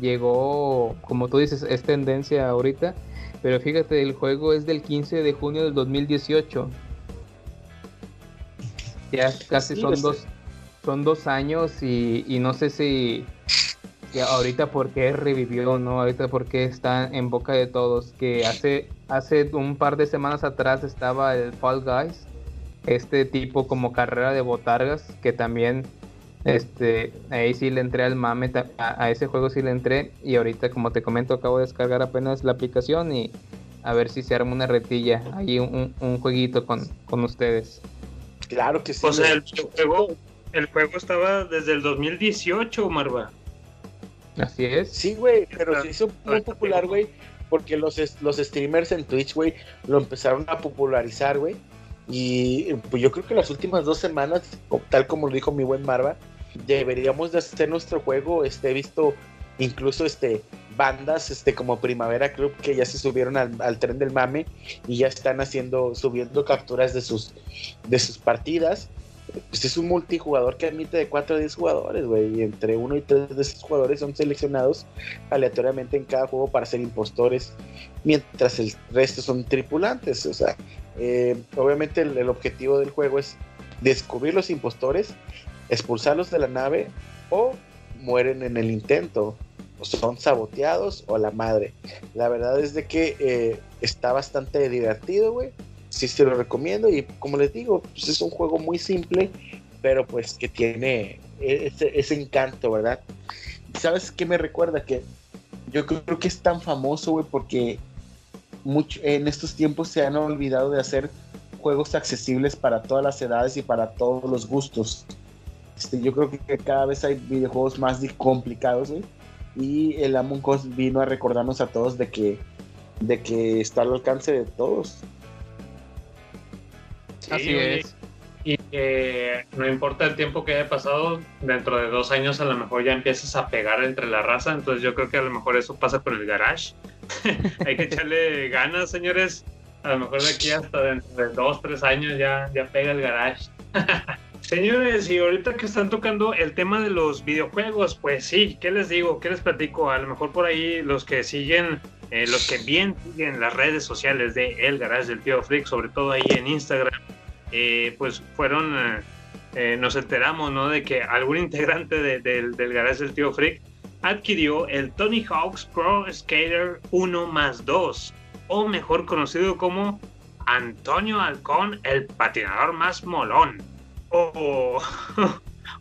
llegó, como tú dices, es tendencia ahorita. Pero fíjate, el juego es del 15 de junio del 2018. Ya casi son 2 años y no sé si ahorita por qué revivió, ¿no? Ahorita por qué está en boca de todos. Que hace un par de semanas atrás estaba el Fall Guys. Este tipo como carrera de botargas que también ahí sí le entré al mame, a ese juego sí le entré y ahorita como te comento acabo de descargar apenas la aplicación y a ver si se arma una retilla ahí, un jueguito con ustedes. Claro que sí. O sea, el juego estaba desde el 2018, Marva. Así es. Sí, güey, pero se hizo muy popular, güey, porque los streamers en Twitch, güey, lo empezaron a popularizar, güey. Y pues yo creo que las últimas 2 semanas, tal como lo dijo mi buen Marva, deberíamos de hacer nuestro juego. Visto incluso bandas como Primavera Club que ya se subieron al tren del mame y ya están subiendo capturas de sus partidas. Pues es un multijugador que admite de 4 a 10 jugadores, güey, y entre 1 y 3 de esos jugadores son seleccionados aleatoriamente en cada juego para ser impostores, mientras el resto son tripulantes. O sea, obviamente el objetivo del juego es descubrir los impostores, expulsarlos de la nave o mueren en el intento. o son saboteados o la madre. La verdad es de que está bastante divertido, güey. Sí se lo recomiendo y como les digo, pues es un juego muy simple, pero pues que tiene ese encanto, ¿verdad? ¿Sabes qué me recuerda? Que yo creo que es tan famoso, güey, porque mucho, en estos tiempos se han olvidado de hacer juegos accesibles para todas las edades y para todos los gustos. Yo creo que cada vez hay videojuegos más complicados, güey. Y el Among Us vino a recordarnos a todos de que está al alcance de todos. Sí, así es. Y que no importa el tiempo que haya pasado, dentro de 2 años a lo mejor ya empiezas a pegar entre la raza. Entonces yo creo que a lo mejor eso pasa con el Garage. Hay que echarle ganas, señores. A lo mejor de aquí hasta dentro de 2-3 años ya pega el Garage. Señores, y ahorita que están tocando el tema de los videojuegos, pues sí, ¿qué les digo? ¿Qué les platico? A lo mejor por ahí los que siguen, los que bien siguen las redes sociales de El Garage del Tío Freak, sobre todo ahí en Instagram, pues fueron, nos enteramos, ¿no? De que algún integrante del Garage del Tío Freak adquirió el Tony Hawk's Pro Skater 1+2, o mejor conocido como Antonio Halcón, el patinador más molón. O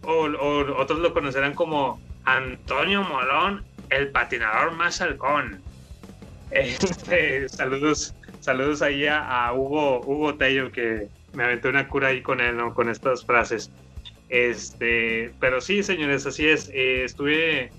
otros lo conocerán como Antonio Molón, el patinador más halcón. Saludos ahí a Hugo Tello, que me aventé una cura ahí con él, ¿no? Con estas frases. Pero sí, señores, así es. Estuve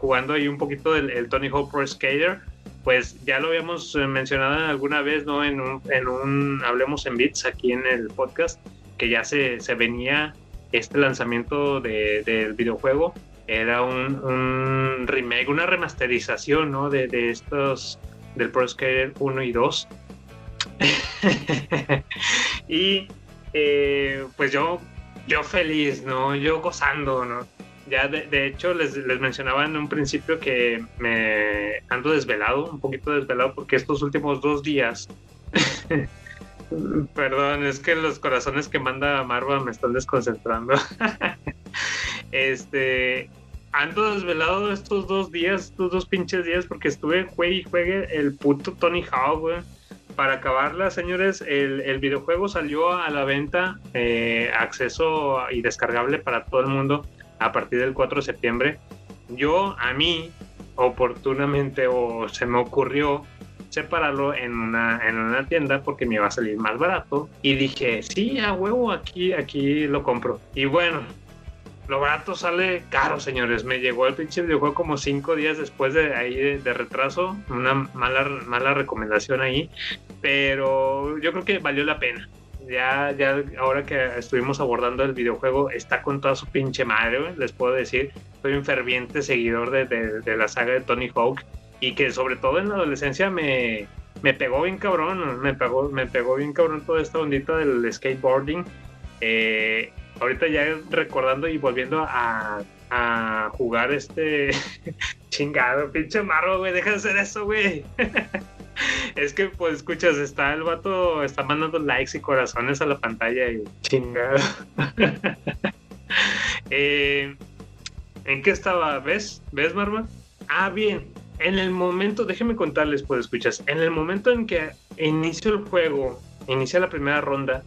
jugando ahí un poquito el Tony Hawk Pro Skater. Pues ya lo habíamos mencionado alguna vez, ¿no? En un Hablemos en Bits aquí en el podcast, que ya se venía este lanzamiento del videojuego. Era un remake, una remasterización, ¿no? de estos del Pro Skater 1 y 2. Y pues yo feliz, ¿no? Yo gozando, ¿no? Ya de hecho les mencionaba en un principio que me ando desvelado, un poquito desvelado, porque estos últimos 2 días... Perdón, es que los corazones que manda Marva me están desconcentrando. Ando desvelado estos dos pinches días, porque estuve juegue el puto Tony Hawk, güey. Para acabarla, señores, el videojuego salió a la venta, acceso y descargable para todo el mundo a partir del 4 de septiembre. A mí, oportunamente, o se me ocurrió separarlo en una tienda porque me iba a salir más barato, y dije, sí, a huevo, aquí lo compro. Y bueno, lo barato sale caro, señores. Me llegó el pinche videojuego como 5 días después de ahí de retraso. Una mala recomendación ahí, pero yo creo que valió la pena. Ya ahora que estuvimos abordando el videojuego, está con toda su pinche madre, les puedo decir. Soy un ferviente seguidor de la saga de Tony Hawk, y que sobre todo en la adolescencia me pegó bien cabrón, me pegó bien cabrón toda esta ondita del skateboarding. Ahorita ya recordando y volviendo a jugar chingado, pinche Marro, güey, deja de hacer eso, güey. Es que, pues, escuchas, está el vato, está mandando likes y corazones a la pantalla y chingado. ¿En qué estaba? ¿Ves, Marva? Ah, bien. En el momento, déjenme contarles, pues escuchas, en el momento en que inicio el juego, inicia la primera ronda,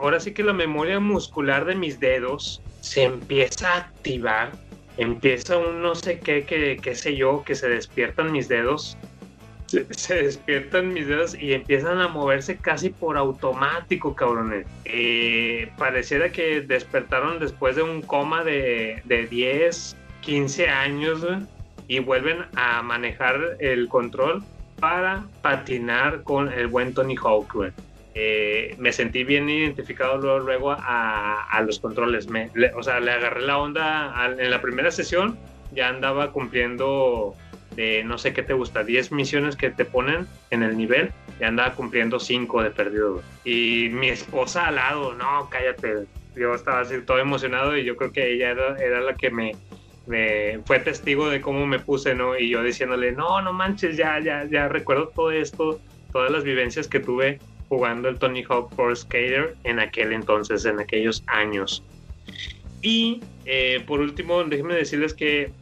ahora sí que la memoria muscular de mis dedos se empieza a activar, empieza un no sé qué sé yo, que se despiertan mis dedos, y empiezan a moverse casi por automático, cabrones. Pareciera que despertaron después de un coma de 10, 15 años, güey. Y vuelven a manejar el control para patinar con el buen Tony Hawk, güey. Me sentí bien identificado luego a los controles. Le agarré la onda en la primera sesión. Ya andaba cumpliendo, no sé qué te gusta, 10 misiones que te ponen en el nivel. Ya andaba cumpliendo 5 de perdido, güey. Y mi esposa al lado, no, cállate. Yo estaba así todo emocionado y yo creo que ella era la que me fue testigo de cómo me puse, ¿no? Y yo diciéndole, no manches, ya recuerdo todo esto, todas las vivencias que tuve jugando el Tony Hawk Pro Skater en aquel entonces, en aquellos años. Y por último, déjenme decirles que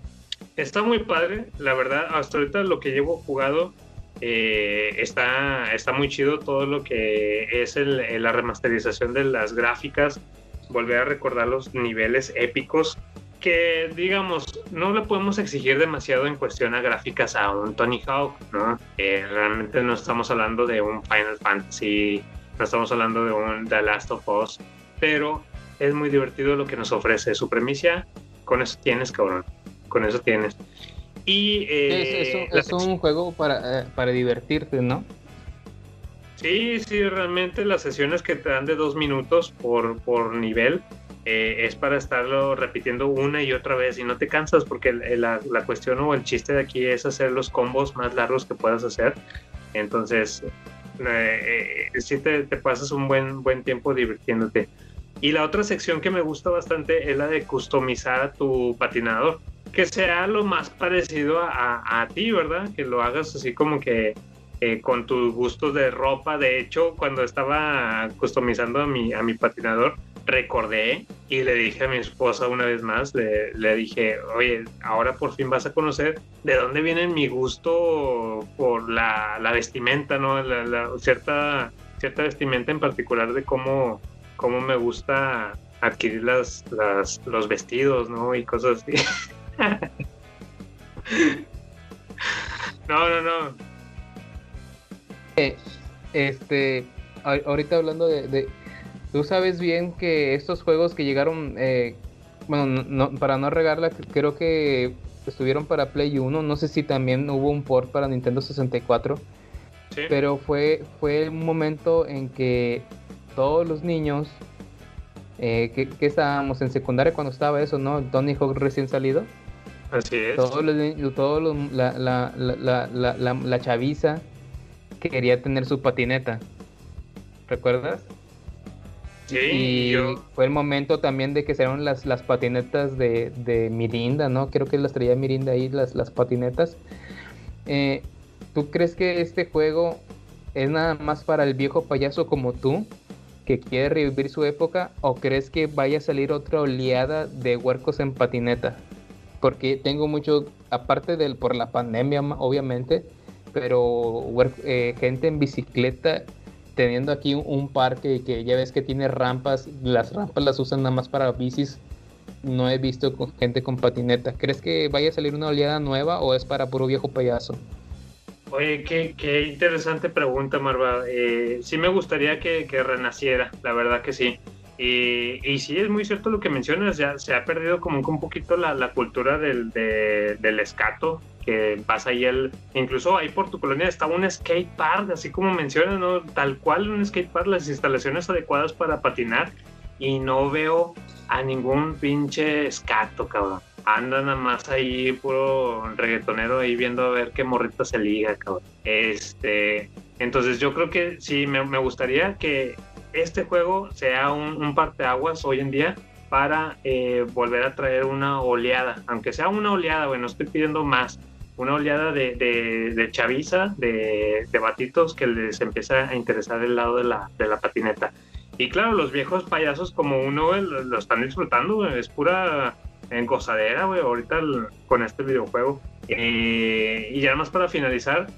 Está muy padre, la verdad. Hasta ahorita lo que llevo jugado está muy chido. Todo lo que es la remasterización de las gráficas, volver a recordar los niveles épicos, que digamos, no le podemos exigir demasiado en cuestión a gráficas a un Tony Hawk, ¿no? Realmente no estamos hablando de un Final Fantasy, no estamos hablando de un The Last of Us, pero es muy divertido lo que nos ofrece su premisa. Con eso tienes, cabrón, con eso tienes. Y es un juego para divertirte, ¿no? Sí, realmente las sesiones que te dan de 2 minutos por nivel es para estarlo repitiendo una y otra vez y no te cansas, porque la cuestión o el chiste de aquí es hacer los combos más largos que puedas hacer. Entonces sí te pasas un buen tiempo divirtiéndote. Y la otra sección que me gusta bastante es la de customizar a tu patinador, que sea lo más parecido a ti, ¿verdad? Que lo hagas así como que con tus gustos de ropa. De hecho, cuando estaba customizando a mi patinador, recordé y le dije a mi esposa una vez más, le dije, oye, ahora por fin vas a conocer de dónde viene mi gusto por la vestimenta, ¿no? Cierta vestimenta en particular, de cómo me gusta adquirir los vestidos, ¿no? Y cosas así. No. Ahorita hablando de tú sabes bien que estos juegos que llegaron para no regarla, creo que estuvieron para Play 1, no sé si también hubo un port para Nintendo 64. ¿Sí? Pero fue el momento en que todos los niños que estábamos en secundaria cuando estaba eso, ¿no? Tony Hawk recién salido. Así es. La chaviza quería tener su patineta, ¿recuerdas? Sí, y fue el momento también de que salieron las patinetas de Mirinda, ¿no? Creo que las traía Mirinda ahí, las patinetas. ¿Tú crees que este juego es nada más para el viejo payaso como tú, que quiere revivir su época, o crees que vaya a salir otra oleada de huercos en patineta? Porque tengo mucho, aparte por la pandemia obviamente, pero gente en bicicleta, teniendo aquí un parque que ya ves que tiene rampas, las rampas las usan nada más para bicis. No he visto gente con patineta. ¿Crees que vaya a salir una oleada nueva o es para puro viejo payaso? Oye, qué interesante pregunta, Marva. Sí me gustaría que renaciera, la verdad que sí. Y sí, es muy cierto lo que mencionas, ya se ha perdido como un poquito la cultura del escato, que pasa ahí incluso ahí por tu colonia está un skate park, así como mencionas, ¿no? Tal cual un skate park, las instalaciones adecuadas para patinar, y no veo a ningún pinche escato, cabrón. Anda nada más ahí puro reggaetonero ahí viendo a ver qué morrita se liga, cabrón. Entonces yo creo que sí, me gustaría que este juego sea un parteaguas hoy en día para volver a traer una oleada, aunque sea una oleada, bueno, estoy pidiendo más, una oleada de chaviza, de batitos que les empieza a interesar el lado de la patineta. Y claro, los viejos payasos como uno lo están disfrutando, es pura gozadera, güey, ahorita con este videojuego. Y ya más para finalizar,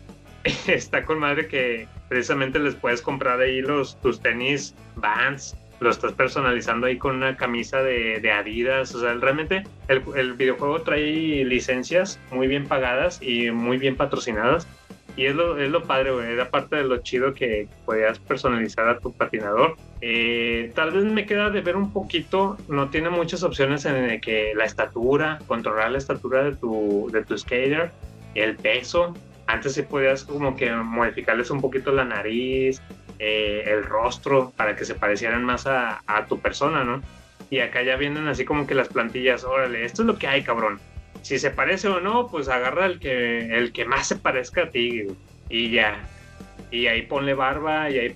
está con madre que precisamente les puedes comprar ahí tus tenis Vans, lo estás personalizando ahí con una camisa de Adidas. O sea, realmente el videojuego trae licencias muy bien pagadas y muy bien patrocinadas, y es lo padre, güey. Era parte de lo chido que podías personalizar a tu patinador. Tal vez me queda de ver un poquito, no tiene muchas opciones en que la estatura, controlar la estatura de tu skater, el peso. Antes sí podías como que modificarles un poquito la nariz, el rostro, para que se parecieran más a tu persona, ¿no? Y acá ya vienen así como que las plantillas, órale, esto es lo que hay, cabrón. Si se parece o no, pues agarra el que más se parezca a ti, y ya. Y ahí ponle barba, y ahí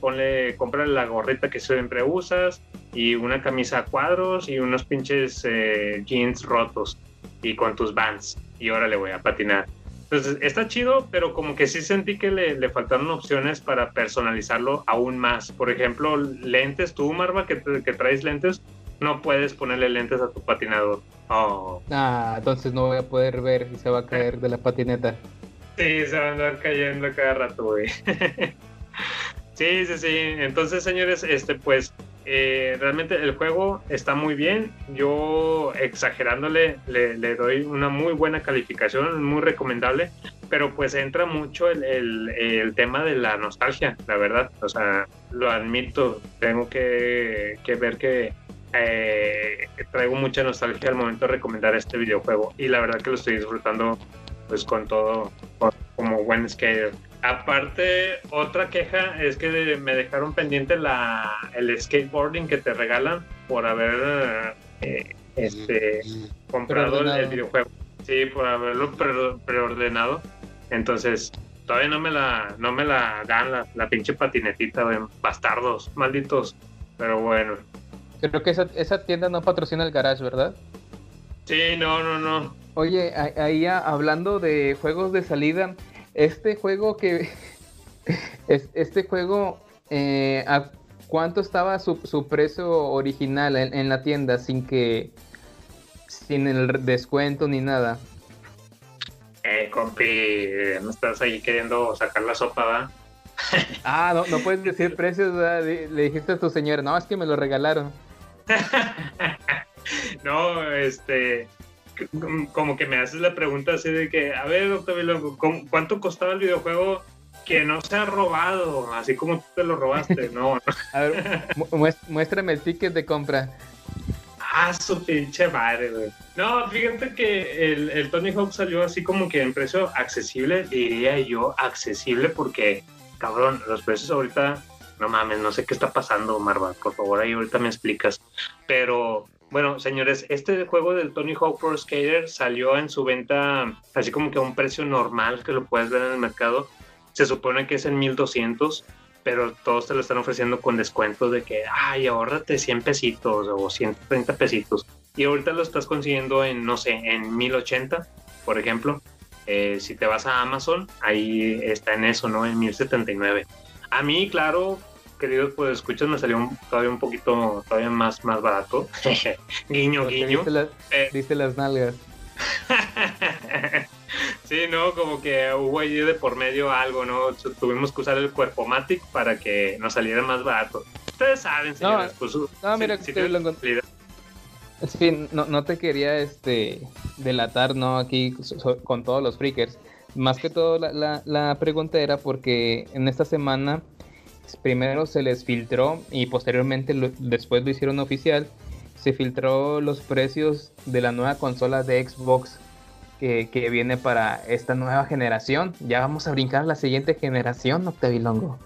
cómprale la gorrita que siempre usas, y una camisa a cuadros, y unos pinches jeans rotos, y con tus Vans, y órale, güey, a patinar. Entonces, está chido, pero como que sí sentí que le faltaron opciones para personalizarlo aún más. Por ejemplo, lentes, tú, Marva, que traes lentes, no puedes ponerle lentes a tu patinador. Oh. Ah, entonces no voy a poder ver si se va a caer de la patineta. Sí, se va a andar cayendo cada rato, güey. Sí, sí, sí. Entonces, señores, pues realmente el juego está muy bien. Yo, exagerándole, le doy una muy buena calificación, muy recomendable. Pero pues entra mucho el tema de la nostalgia, la verdad. O sea, lo admito. Tengo que ver que traigo mucha nostalgia al momento de recomendar este videojuego. Y la verdad que lo estoy disfrutando pues con todo, como buen skater. Aparte, otra queja es que me dejaron pendiente el skateboarding que te regalan por haber comprado el videojuego. Sí, por haberlo preordenado. Entonces, todavía no me la dan la pinche patinetita, bastardos, malditos. Pero bueno. Creo que esa tienda no patrocina el Garage, ¿verdad? Sí, no. Oye, ahí hablando de juegos de salida... Este juego, ¿a cuánto estaba su precio original en la tienda sin el descuento ni nada? Compi, no estás ahí queriendo sacar la sopa, ¿va? Ah, no puedes decir precios, ¿verdad? Le dijiste a tu señora, no, es que me lo regalaron. No, como que me haces la pregunta así de que, a ver, Octavio Longo, ¿cuánto costaba el videojuego que no se ha robado? Así como tú te lo robaste, ¿no? A ver, muéstrame el ticket de compra. Ah, su pinche madre, güey. No, fíjate que el Tony Hawk salió así como que en precio accesible, diría yo, accesible, porque, cabrón, los precios ahorita, no mames, no sé qué está pasando, Marva, por favor, ahí ahorita me explicas, pero... Bueno, señores, este juego del Tony Hawk Pro Skater salió en su venta así como que a un precio normal que lo puedes ver en el mercado. Se supone que es en $1,200, pero todos te lo están ofreciendo con descuentos de que, ay, ahórrate $100 o $130. Y ahorita lo estás consiguiendo en, no sé, en $1,080, por ejemplo. Si te vas a Amazon, ahí está en eso, ¿no? En $1,079. A mí, claro... Queridos, pues escuchas, me salió todavía un poquito, todavía más barato. Guiño, guiño. Diste las nalgas. Sí, ¿no? Como que hubo ahí de por medio algo, ¿no? Tuvimos que usar el Cuerpomatic para que nos saliera más barato. Ustedes saben, señores. No, pues, mira, que te lo encontré. Sí, no te quería delatar, ¿no? Aquí con todos los freakers. Más que todo, la pregunta era porque en esta semana... Primero se les filtró y posteriormente después lo hicieron oficial. Se filtró los precios de la nueva consola de Xbox que viene para esta nueva generación. Ya vamos a brincar a la siguiente generación, Octavio Longo.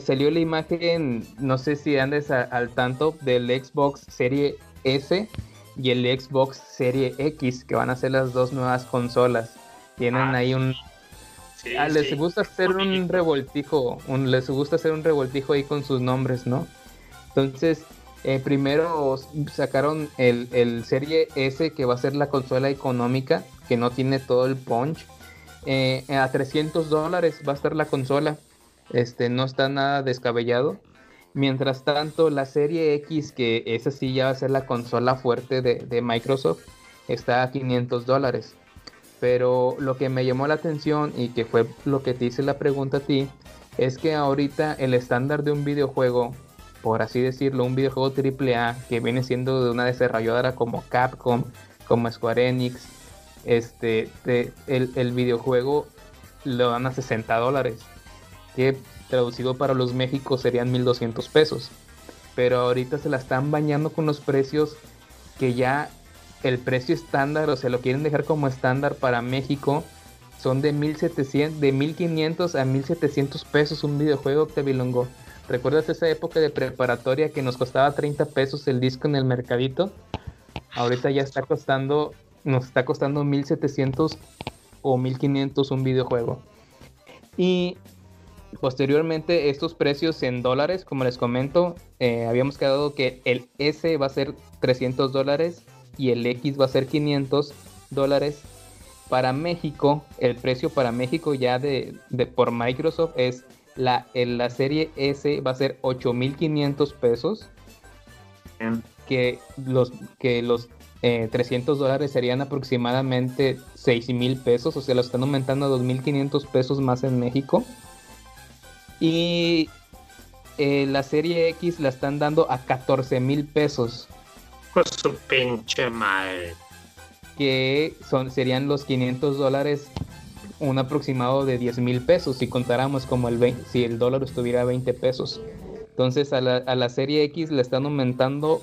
Salió la imagen, no sé si andes al tanto, del Xbox Serie S y el Xbox Serie X, que van a ser las dos nuevas consolas. Tienen ahí un... Sí, les gusta hacer un revoltijo, ahí con sus nombres, ¿no? Entonces, primero sacaron el Serie S, que va a ser la consola económica, que no tiene todo el punch. A $300 va a estar la consola. No está nada descabellado. Mientras tanto, la Serie X, que esa sí ya va a ser la consola fuerte de Microsoft, está a $500. Pero lo que me llamó la atención y que fue lo que te hice la pregunta a ti, es que ahorita el estándar de un videojuego, por así decirlo, un videojuego AAA, que viene siendo de una desarrolladora como Capcom, como Square Enix, el videojuego lo dan a $60, que traducido para los México serían $1,200 pesos. Pero ahorita se la están bañando con los precios que ya... El precio estándar, o sea, lo quieren dejar como estándar para México, son de $1,500 a $1,700 pesos un videojuego, Octavio Longo. ¿Recuerdas esa época de preparatoria que nos costaba $30 pesos el disco en el mercadito? Ahorita ya nos está costando $1,700 o $1,500 un videojuego. Y posteriormente estos precios en dólares, como les comento, habíamos quedado que el S va a ser $300. Y el X va a ser $500. Para México, el precio para México ya de por Microsoft es la serie S va a ser $8,500 pesos. que los $300 serían aproximadamente $6,000 pesos, o sea, lo están aumentando a $2,500 pesos más en México. Y la serie X la están dando a $14,000 pesos. Pues su pinche madre. Que serían los $500, un aproximado de $10,000 pesos, si contáramos como si el dólar estuviera a $20 pesos. Entonces a la serie X le están aumentando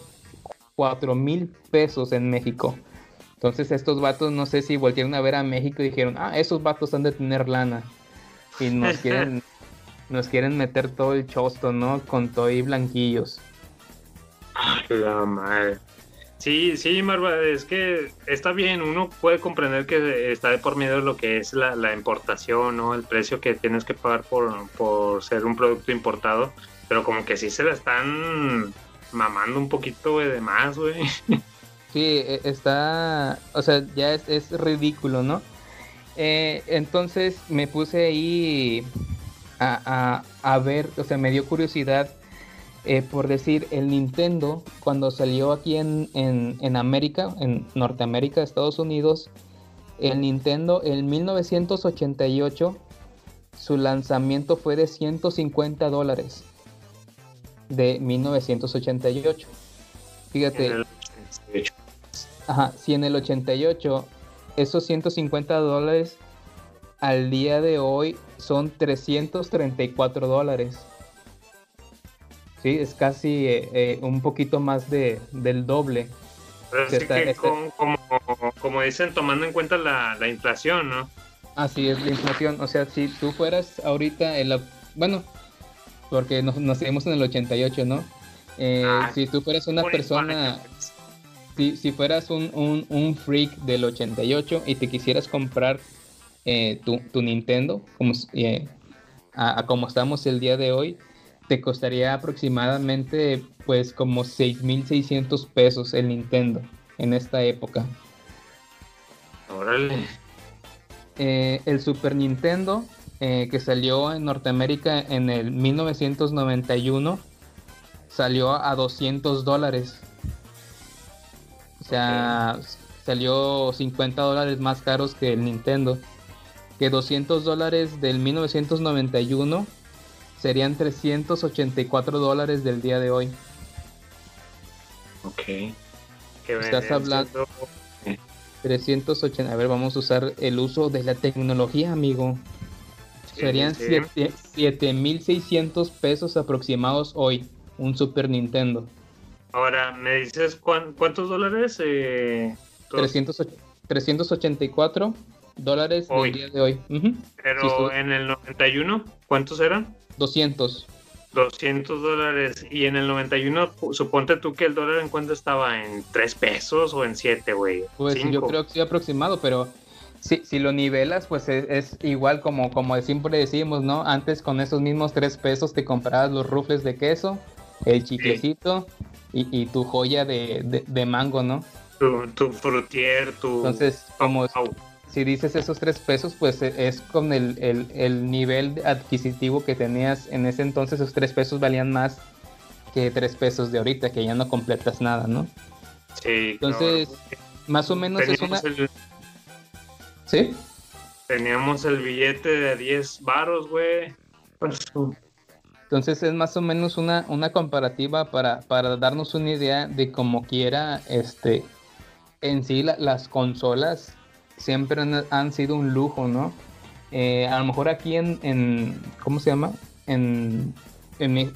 $4,000 pesos en México. Entonces estos vatos, no sé si volvieron a ver a México y dijeron, esos vatos han de tener lana. Y nos quieren, nos quieren meter todo el chosto, ¿no? Con todo y blanquillos. La madre. Sí, Marva, es que está bien, uno puede comprender que está de por medio de lo que es la importación, ¿no? El precio que tienes que pagar por ser un producto importado, pero como que sí se la están mamando un poquito, güey, de más, güey. Sí, está... O sea, ya es ridículo, ¿no? Entonces me puse ahí a ver, o sea, me dio curiosidad, por decir, el Nintendo, cuando salió aquí en América, en Norteamérica, Estados Unidos, el Nintendo en 1988, su lanzamiento fue de $150. De 1988. Fíjate. En el 88. Ajá, si en el 88 esos $150 al día de hoy son $334. Sí, es casi un poquito más del doble. Pero sí que como dicen, tomando en cuenta la inflación, ¿no? Así es, la inflación. O sea, si tú fueras ahorita porque nos nacimos en el 88, ¿no? Si tú fueras una persona... Si fueras un freak del 88 y te quisieras comprar tu Nintendo, como estamos el día de hoy, te costaría aproximadamente, pues, como $6,600 pesos el Nintendo en esta época. ¡Órale! El Super Nintendo... que salió en Norteamérica en el 1991, salió a $200. O sea, salió $50 más caros que el Nintendo. Que $200 del 1991 serían $384 del día de hoy. Ok. Estás hablando... 380... A ver, vamos a usar el uso de la tecnología, amigo. Serían 7,600 pesos aproximados hoy, un Super Nintendo. Ahora, ¿me dices cuántos dólares? $384 hoy. El día de hoy. Uh-huh. Pero sí, en el 91, ¿cuántos eran? 200. $200. Y en el 91, suponte tú que el dólar en cuánto estaba, en 3 pesos o en 7, güey. Pues 5. Yo creo que sí, aproximado, pero... Si lo nivelas, pues es igual como siempre decimos, ¿no? Antes con esos mismos $3 te comprabas los rufles de queso, el chiclecito y tu joya de mango, ¿no? Tu frutier, tu... Entonces, como si dices esos $3, pues es con el nivel adquisitivo que tenías en ese entonces. Esos $3 valían más que $3 de ahorita, que ya no completas nada, ¿no? Sí. Entonces, más o menos es una... ¿Sí? Teníamos el billete de $10, güey. Entonces es más o menos una comparativa para darnos una idea de cómo quiera, en sí las consolas siempre han sido un lujo, ¿no? A lo mejor aquí en ¿cómo se llama? En mi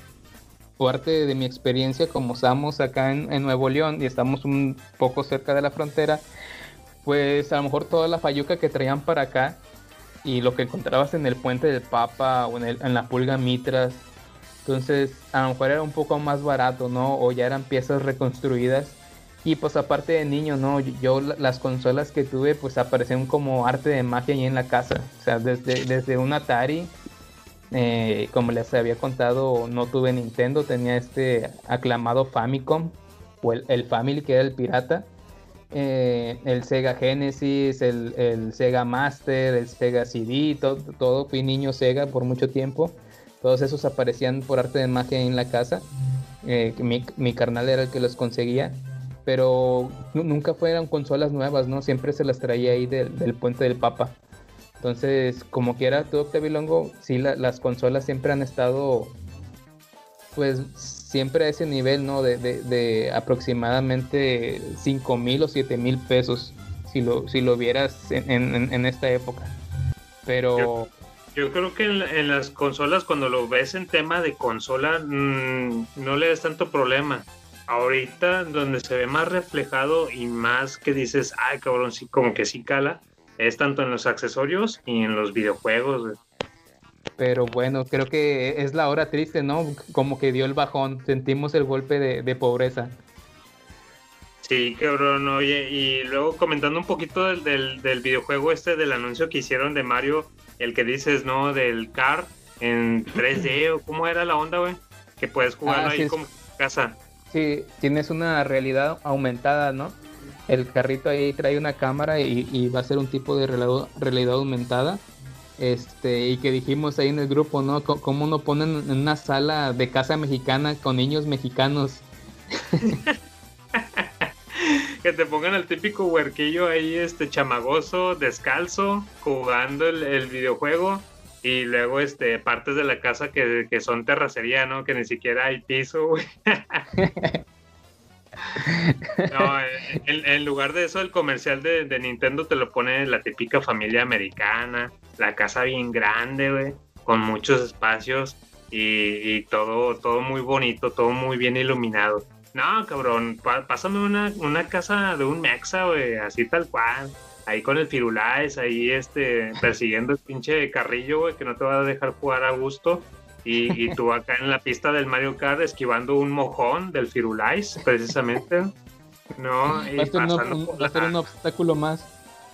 parte de mi experiencia, como estamos acá en Nuevo León y estamos un poco cerca de la frontera, pues a lo mejor toda la fayuca que traían para acá y lo que encontrabas en el Puente del Papa o en la Pulga Mitras, entonces a lo mejor era un poco más barato, ¿no? O ya eran piezas reconstruidas. Y pues aparte de niño, ¿no? Yo las consolas que tuve pues aparecieron como arte de magia ahí en la casa. O sea, desde un Atari, como les había contado, no tuve Nintendo, tenía este aclamado Famicom, o el Family, que era el pirata. El Sega Genesis, el Sega Master, el Sega CD, todo fui niño Sega por mucho tiempo. Todos esos aparecían por arte de magia en la casa. mi carnal era el que los conseguía, pero nunca fueron consolas nuevas, ¿no? Siempre se las traía ahí del Puente del Papa. Entonces, como quiera, tú, Octavio Longo, sí, las consolas siempre han estado, pues, siempre a ese nivel, ¿no? De aproximadamente 5,000 o 7,000 pesos, si lo vieras en esta época. Pero... Yo creo que en las consolas, cuando lo ves en tema de consola, no le das tanto problema. Ahorita, donde se ve más reflejado y más que dices, ay, cabrón, sí, como que sí cala, es tanto en los accesorios y en los videojuegos, güey. Pero bueno, creo que es la hora triste, ¿no? Como que dio el bajón, sentimos el golpe de pobreza. Sí, cabrón, oye, y luego comentando un poquito del videojuego del anuncio que hicieron de Mario, el que dices, ¿no? Del Car en 3D, o cómo era la onda, güey, que puedes jugarlo ahí sí, como en casa. Sí, tienes una realidad aumentada, ¿no? El carrito ahí trae una cámara y va a ser un tipo de realidad aumentada. Y que dijimos ahí en el grupo, ¿no? Cómo no ponen en una sala de casa mexicana con niños mexicanos. Que te pongan al típico huerquillo ahí, chamagoso, descalzo, jugando el videojuego, y luego partes de la casa que son terracería, ¿no? Que ni siquiera hay piso, güey. No, en lugar de eso, el comercial de Nintendo te lo pone la típica familia americana, la casa bien grande, güey, con muchos espacios y todo muy bonito, todo muy bien iluminado. No, cabrón, pásame una casa de un mexa, güey, así tal cual, ahí con el Firulais, ahí persiguiendo el pinche carrillo, güey, que no te va a dejar jugar a gusto, y tú acá en la pista del Mario Kart esquivando un mojón del Firulais, precisamente, ¿no? Y va a ser un obstáculo más.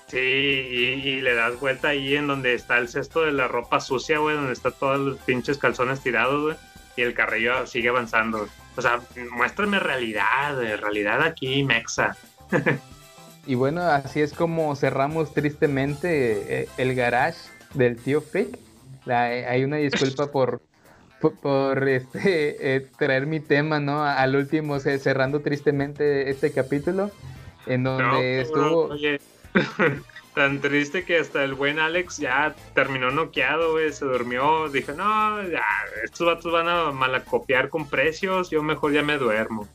Sí, y le das vuelta ahí en donde está el cesto de la ropa sucia, güey, donde están todos los pinches calzones tirados, güey, y el carrillo sigue avanzando, güey. O sea, muéstrame realidad aquí, mexa. Y bueno, así es como cerramos tristemente el garage del tío Freak. Hay una disculpa por traer mi tema, ¿no? Al último, cerrando tristemente este capítulo, en donde estuvo... Oye, tan triste que hasta el buen Alex ya terminó noqueado, güey, se durmió, dije, no, ya, estos vatos van a malacopiar con precios, yo mejor ya me duermo.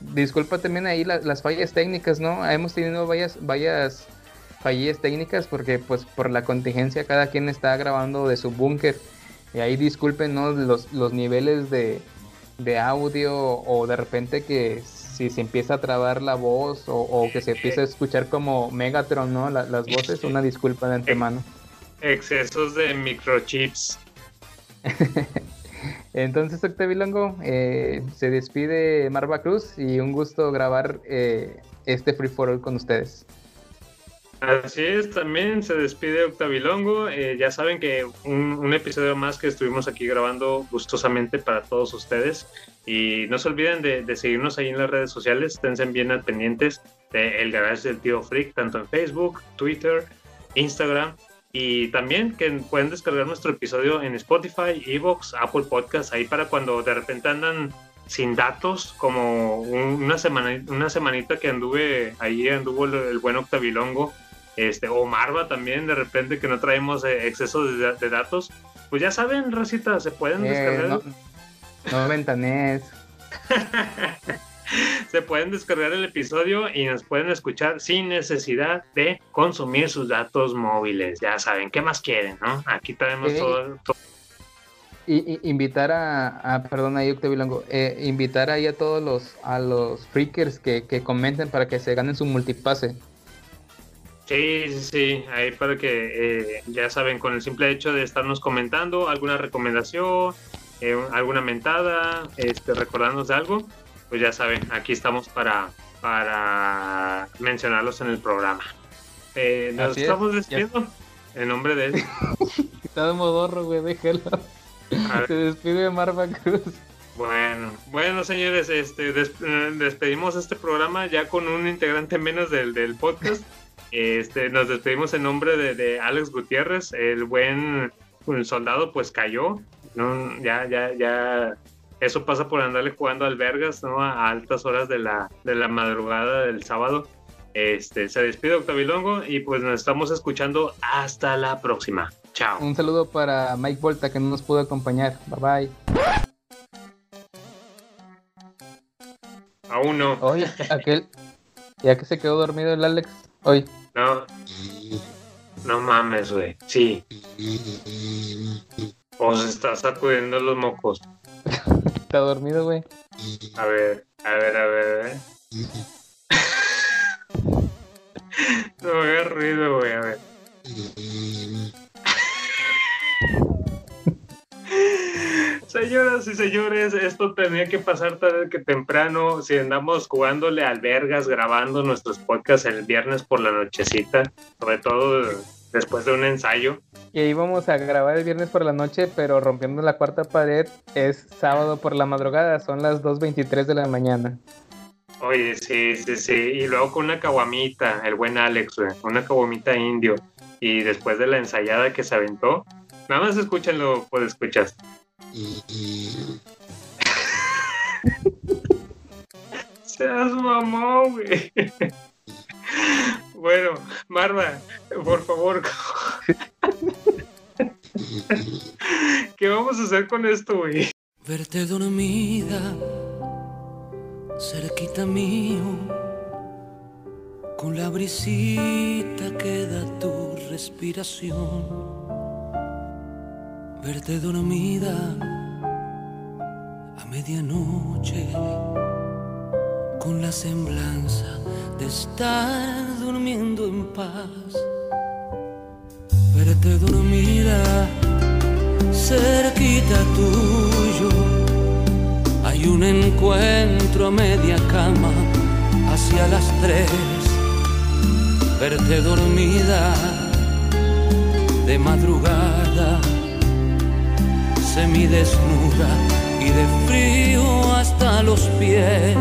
Disculpa también ahí las fallas técnicas, ¿no? Hemos tenido varias fallas técnicas porque pues por la contingencia cada quien está grabando de su búnker, y ahí disculpen, ¿no? Los niveles de audio, o de repente que si se empieza a trabar la voz o que se empieza a escuchar como Megatron, ¿no? Las voces, una disculpa de antemano. Excesos de microchips. Entonces, Octavio Longo, se despide Marva Cruz, y un gusto grabar este Free For All con ustedes. Así es, también se despide Octavio Longo. Ya saben que un episodio más que estuvimos aquí grabando gustosamente para todos ustedes. Y no se olviden de seguirnos ahí en las redes sociales, estén bien al pendientes de El Garage del Tío Freak, tanto en Facebook, Twitter, Instagram, y también que pueden descargar nuestro episodio en Spotify, Evox, Apple Podcasts, ahí para cuando de repente andan sin datos, como una semanita que anduvo el buen Octavio Longo, o Marva también, de repente que no traemos exceso de datos, pues ya saben, racita, se pueden descargar... No ventanees. Se pueden descargar el episodio y nos pueden escuchar sin necesidad de consumir sus datos móviles. Ya saben, ¿qué más quieren, no? Aquí traemos todo. Y invitar invitar ahí a todos los freakers que comenten para que se ganen su multipase. Sí, ahí para que ya saben, con el simple hecho de estarnos comentando alguna recomendación, alguna mentada, recordándonos de algo, pues ya saben, aquí estamos para mencionarlos en el programa. Nos estamos despidiendo en nombre de él. Está de modorro, güey, déjalo. Se despide Marva Cruz. Bueno, señores, despedimos este programa ya con un integrante menos del podcast. Nos despedimos en nombre de Alex Gutiérrez, el buen soldado pues cayó. No, ya. Eso pasa por andarle jugando al vergas, ¿no? A altas horas de la madrugada del sábado. Se despide Octavio Longo y pues nos estamos escuchando hasta la próxima. Chao. Un saludo para Mike Volta, que no nos pudo acompañar. Bye bye. Aún no. Oye, aquel. Ya que se quedó dormido el Alex hoy. No. No mames, güey. Sí. Os está sacudiendo los mocos. Está dormido, güey. A ver. No hagas ruido, güey, a ver. Señoras y señores, esto tenía que pasar tarde que temprano. Si andamos jugándole al vergas, grabando nuestros podcasts el viernes por la nochecita, sobre todo después de un ensayo. Y ahí vamos a grabar el viernes por la noche, pero rompiendo la cuarta pared, es sábado por la madrugada, son las 2:23 de la mañana. Oye, sí, y luego con una caguamita, el buen Alex, una caguamita indio, y después de la ensayada que se aventó, nada más escúchalo, pues escuchas. Seas mamón, güey. Bueno, Marva, por favor. ¿Qué vamos a hacer con esto, güey? Verte dormida, cerquita mío, con la brisita que da tu respiración. Verte dormida a medianoche, con la semblanza de estar durmiendo en paz. Verte dormida cerquita tuyo, hay un encuentro a media cama hacia las 3. Verte dormida de madrugada, semidesnuda y de frío hasta los pies.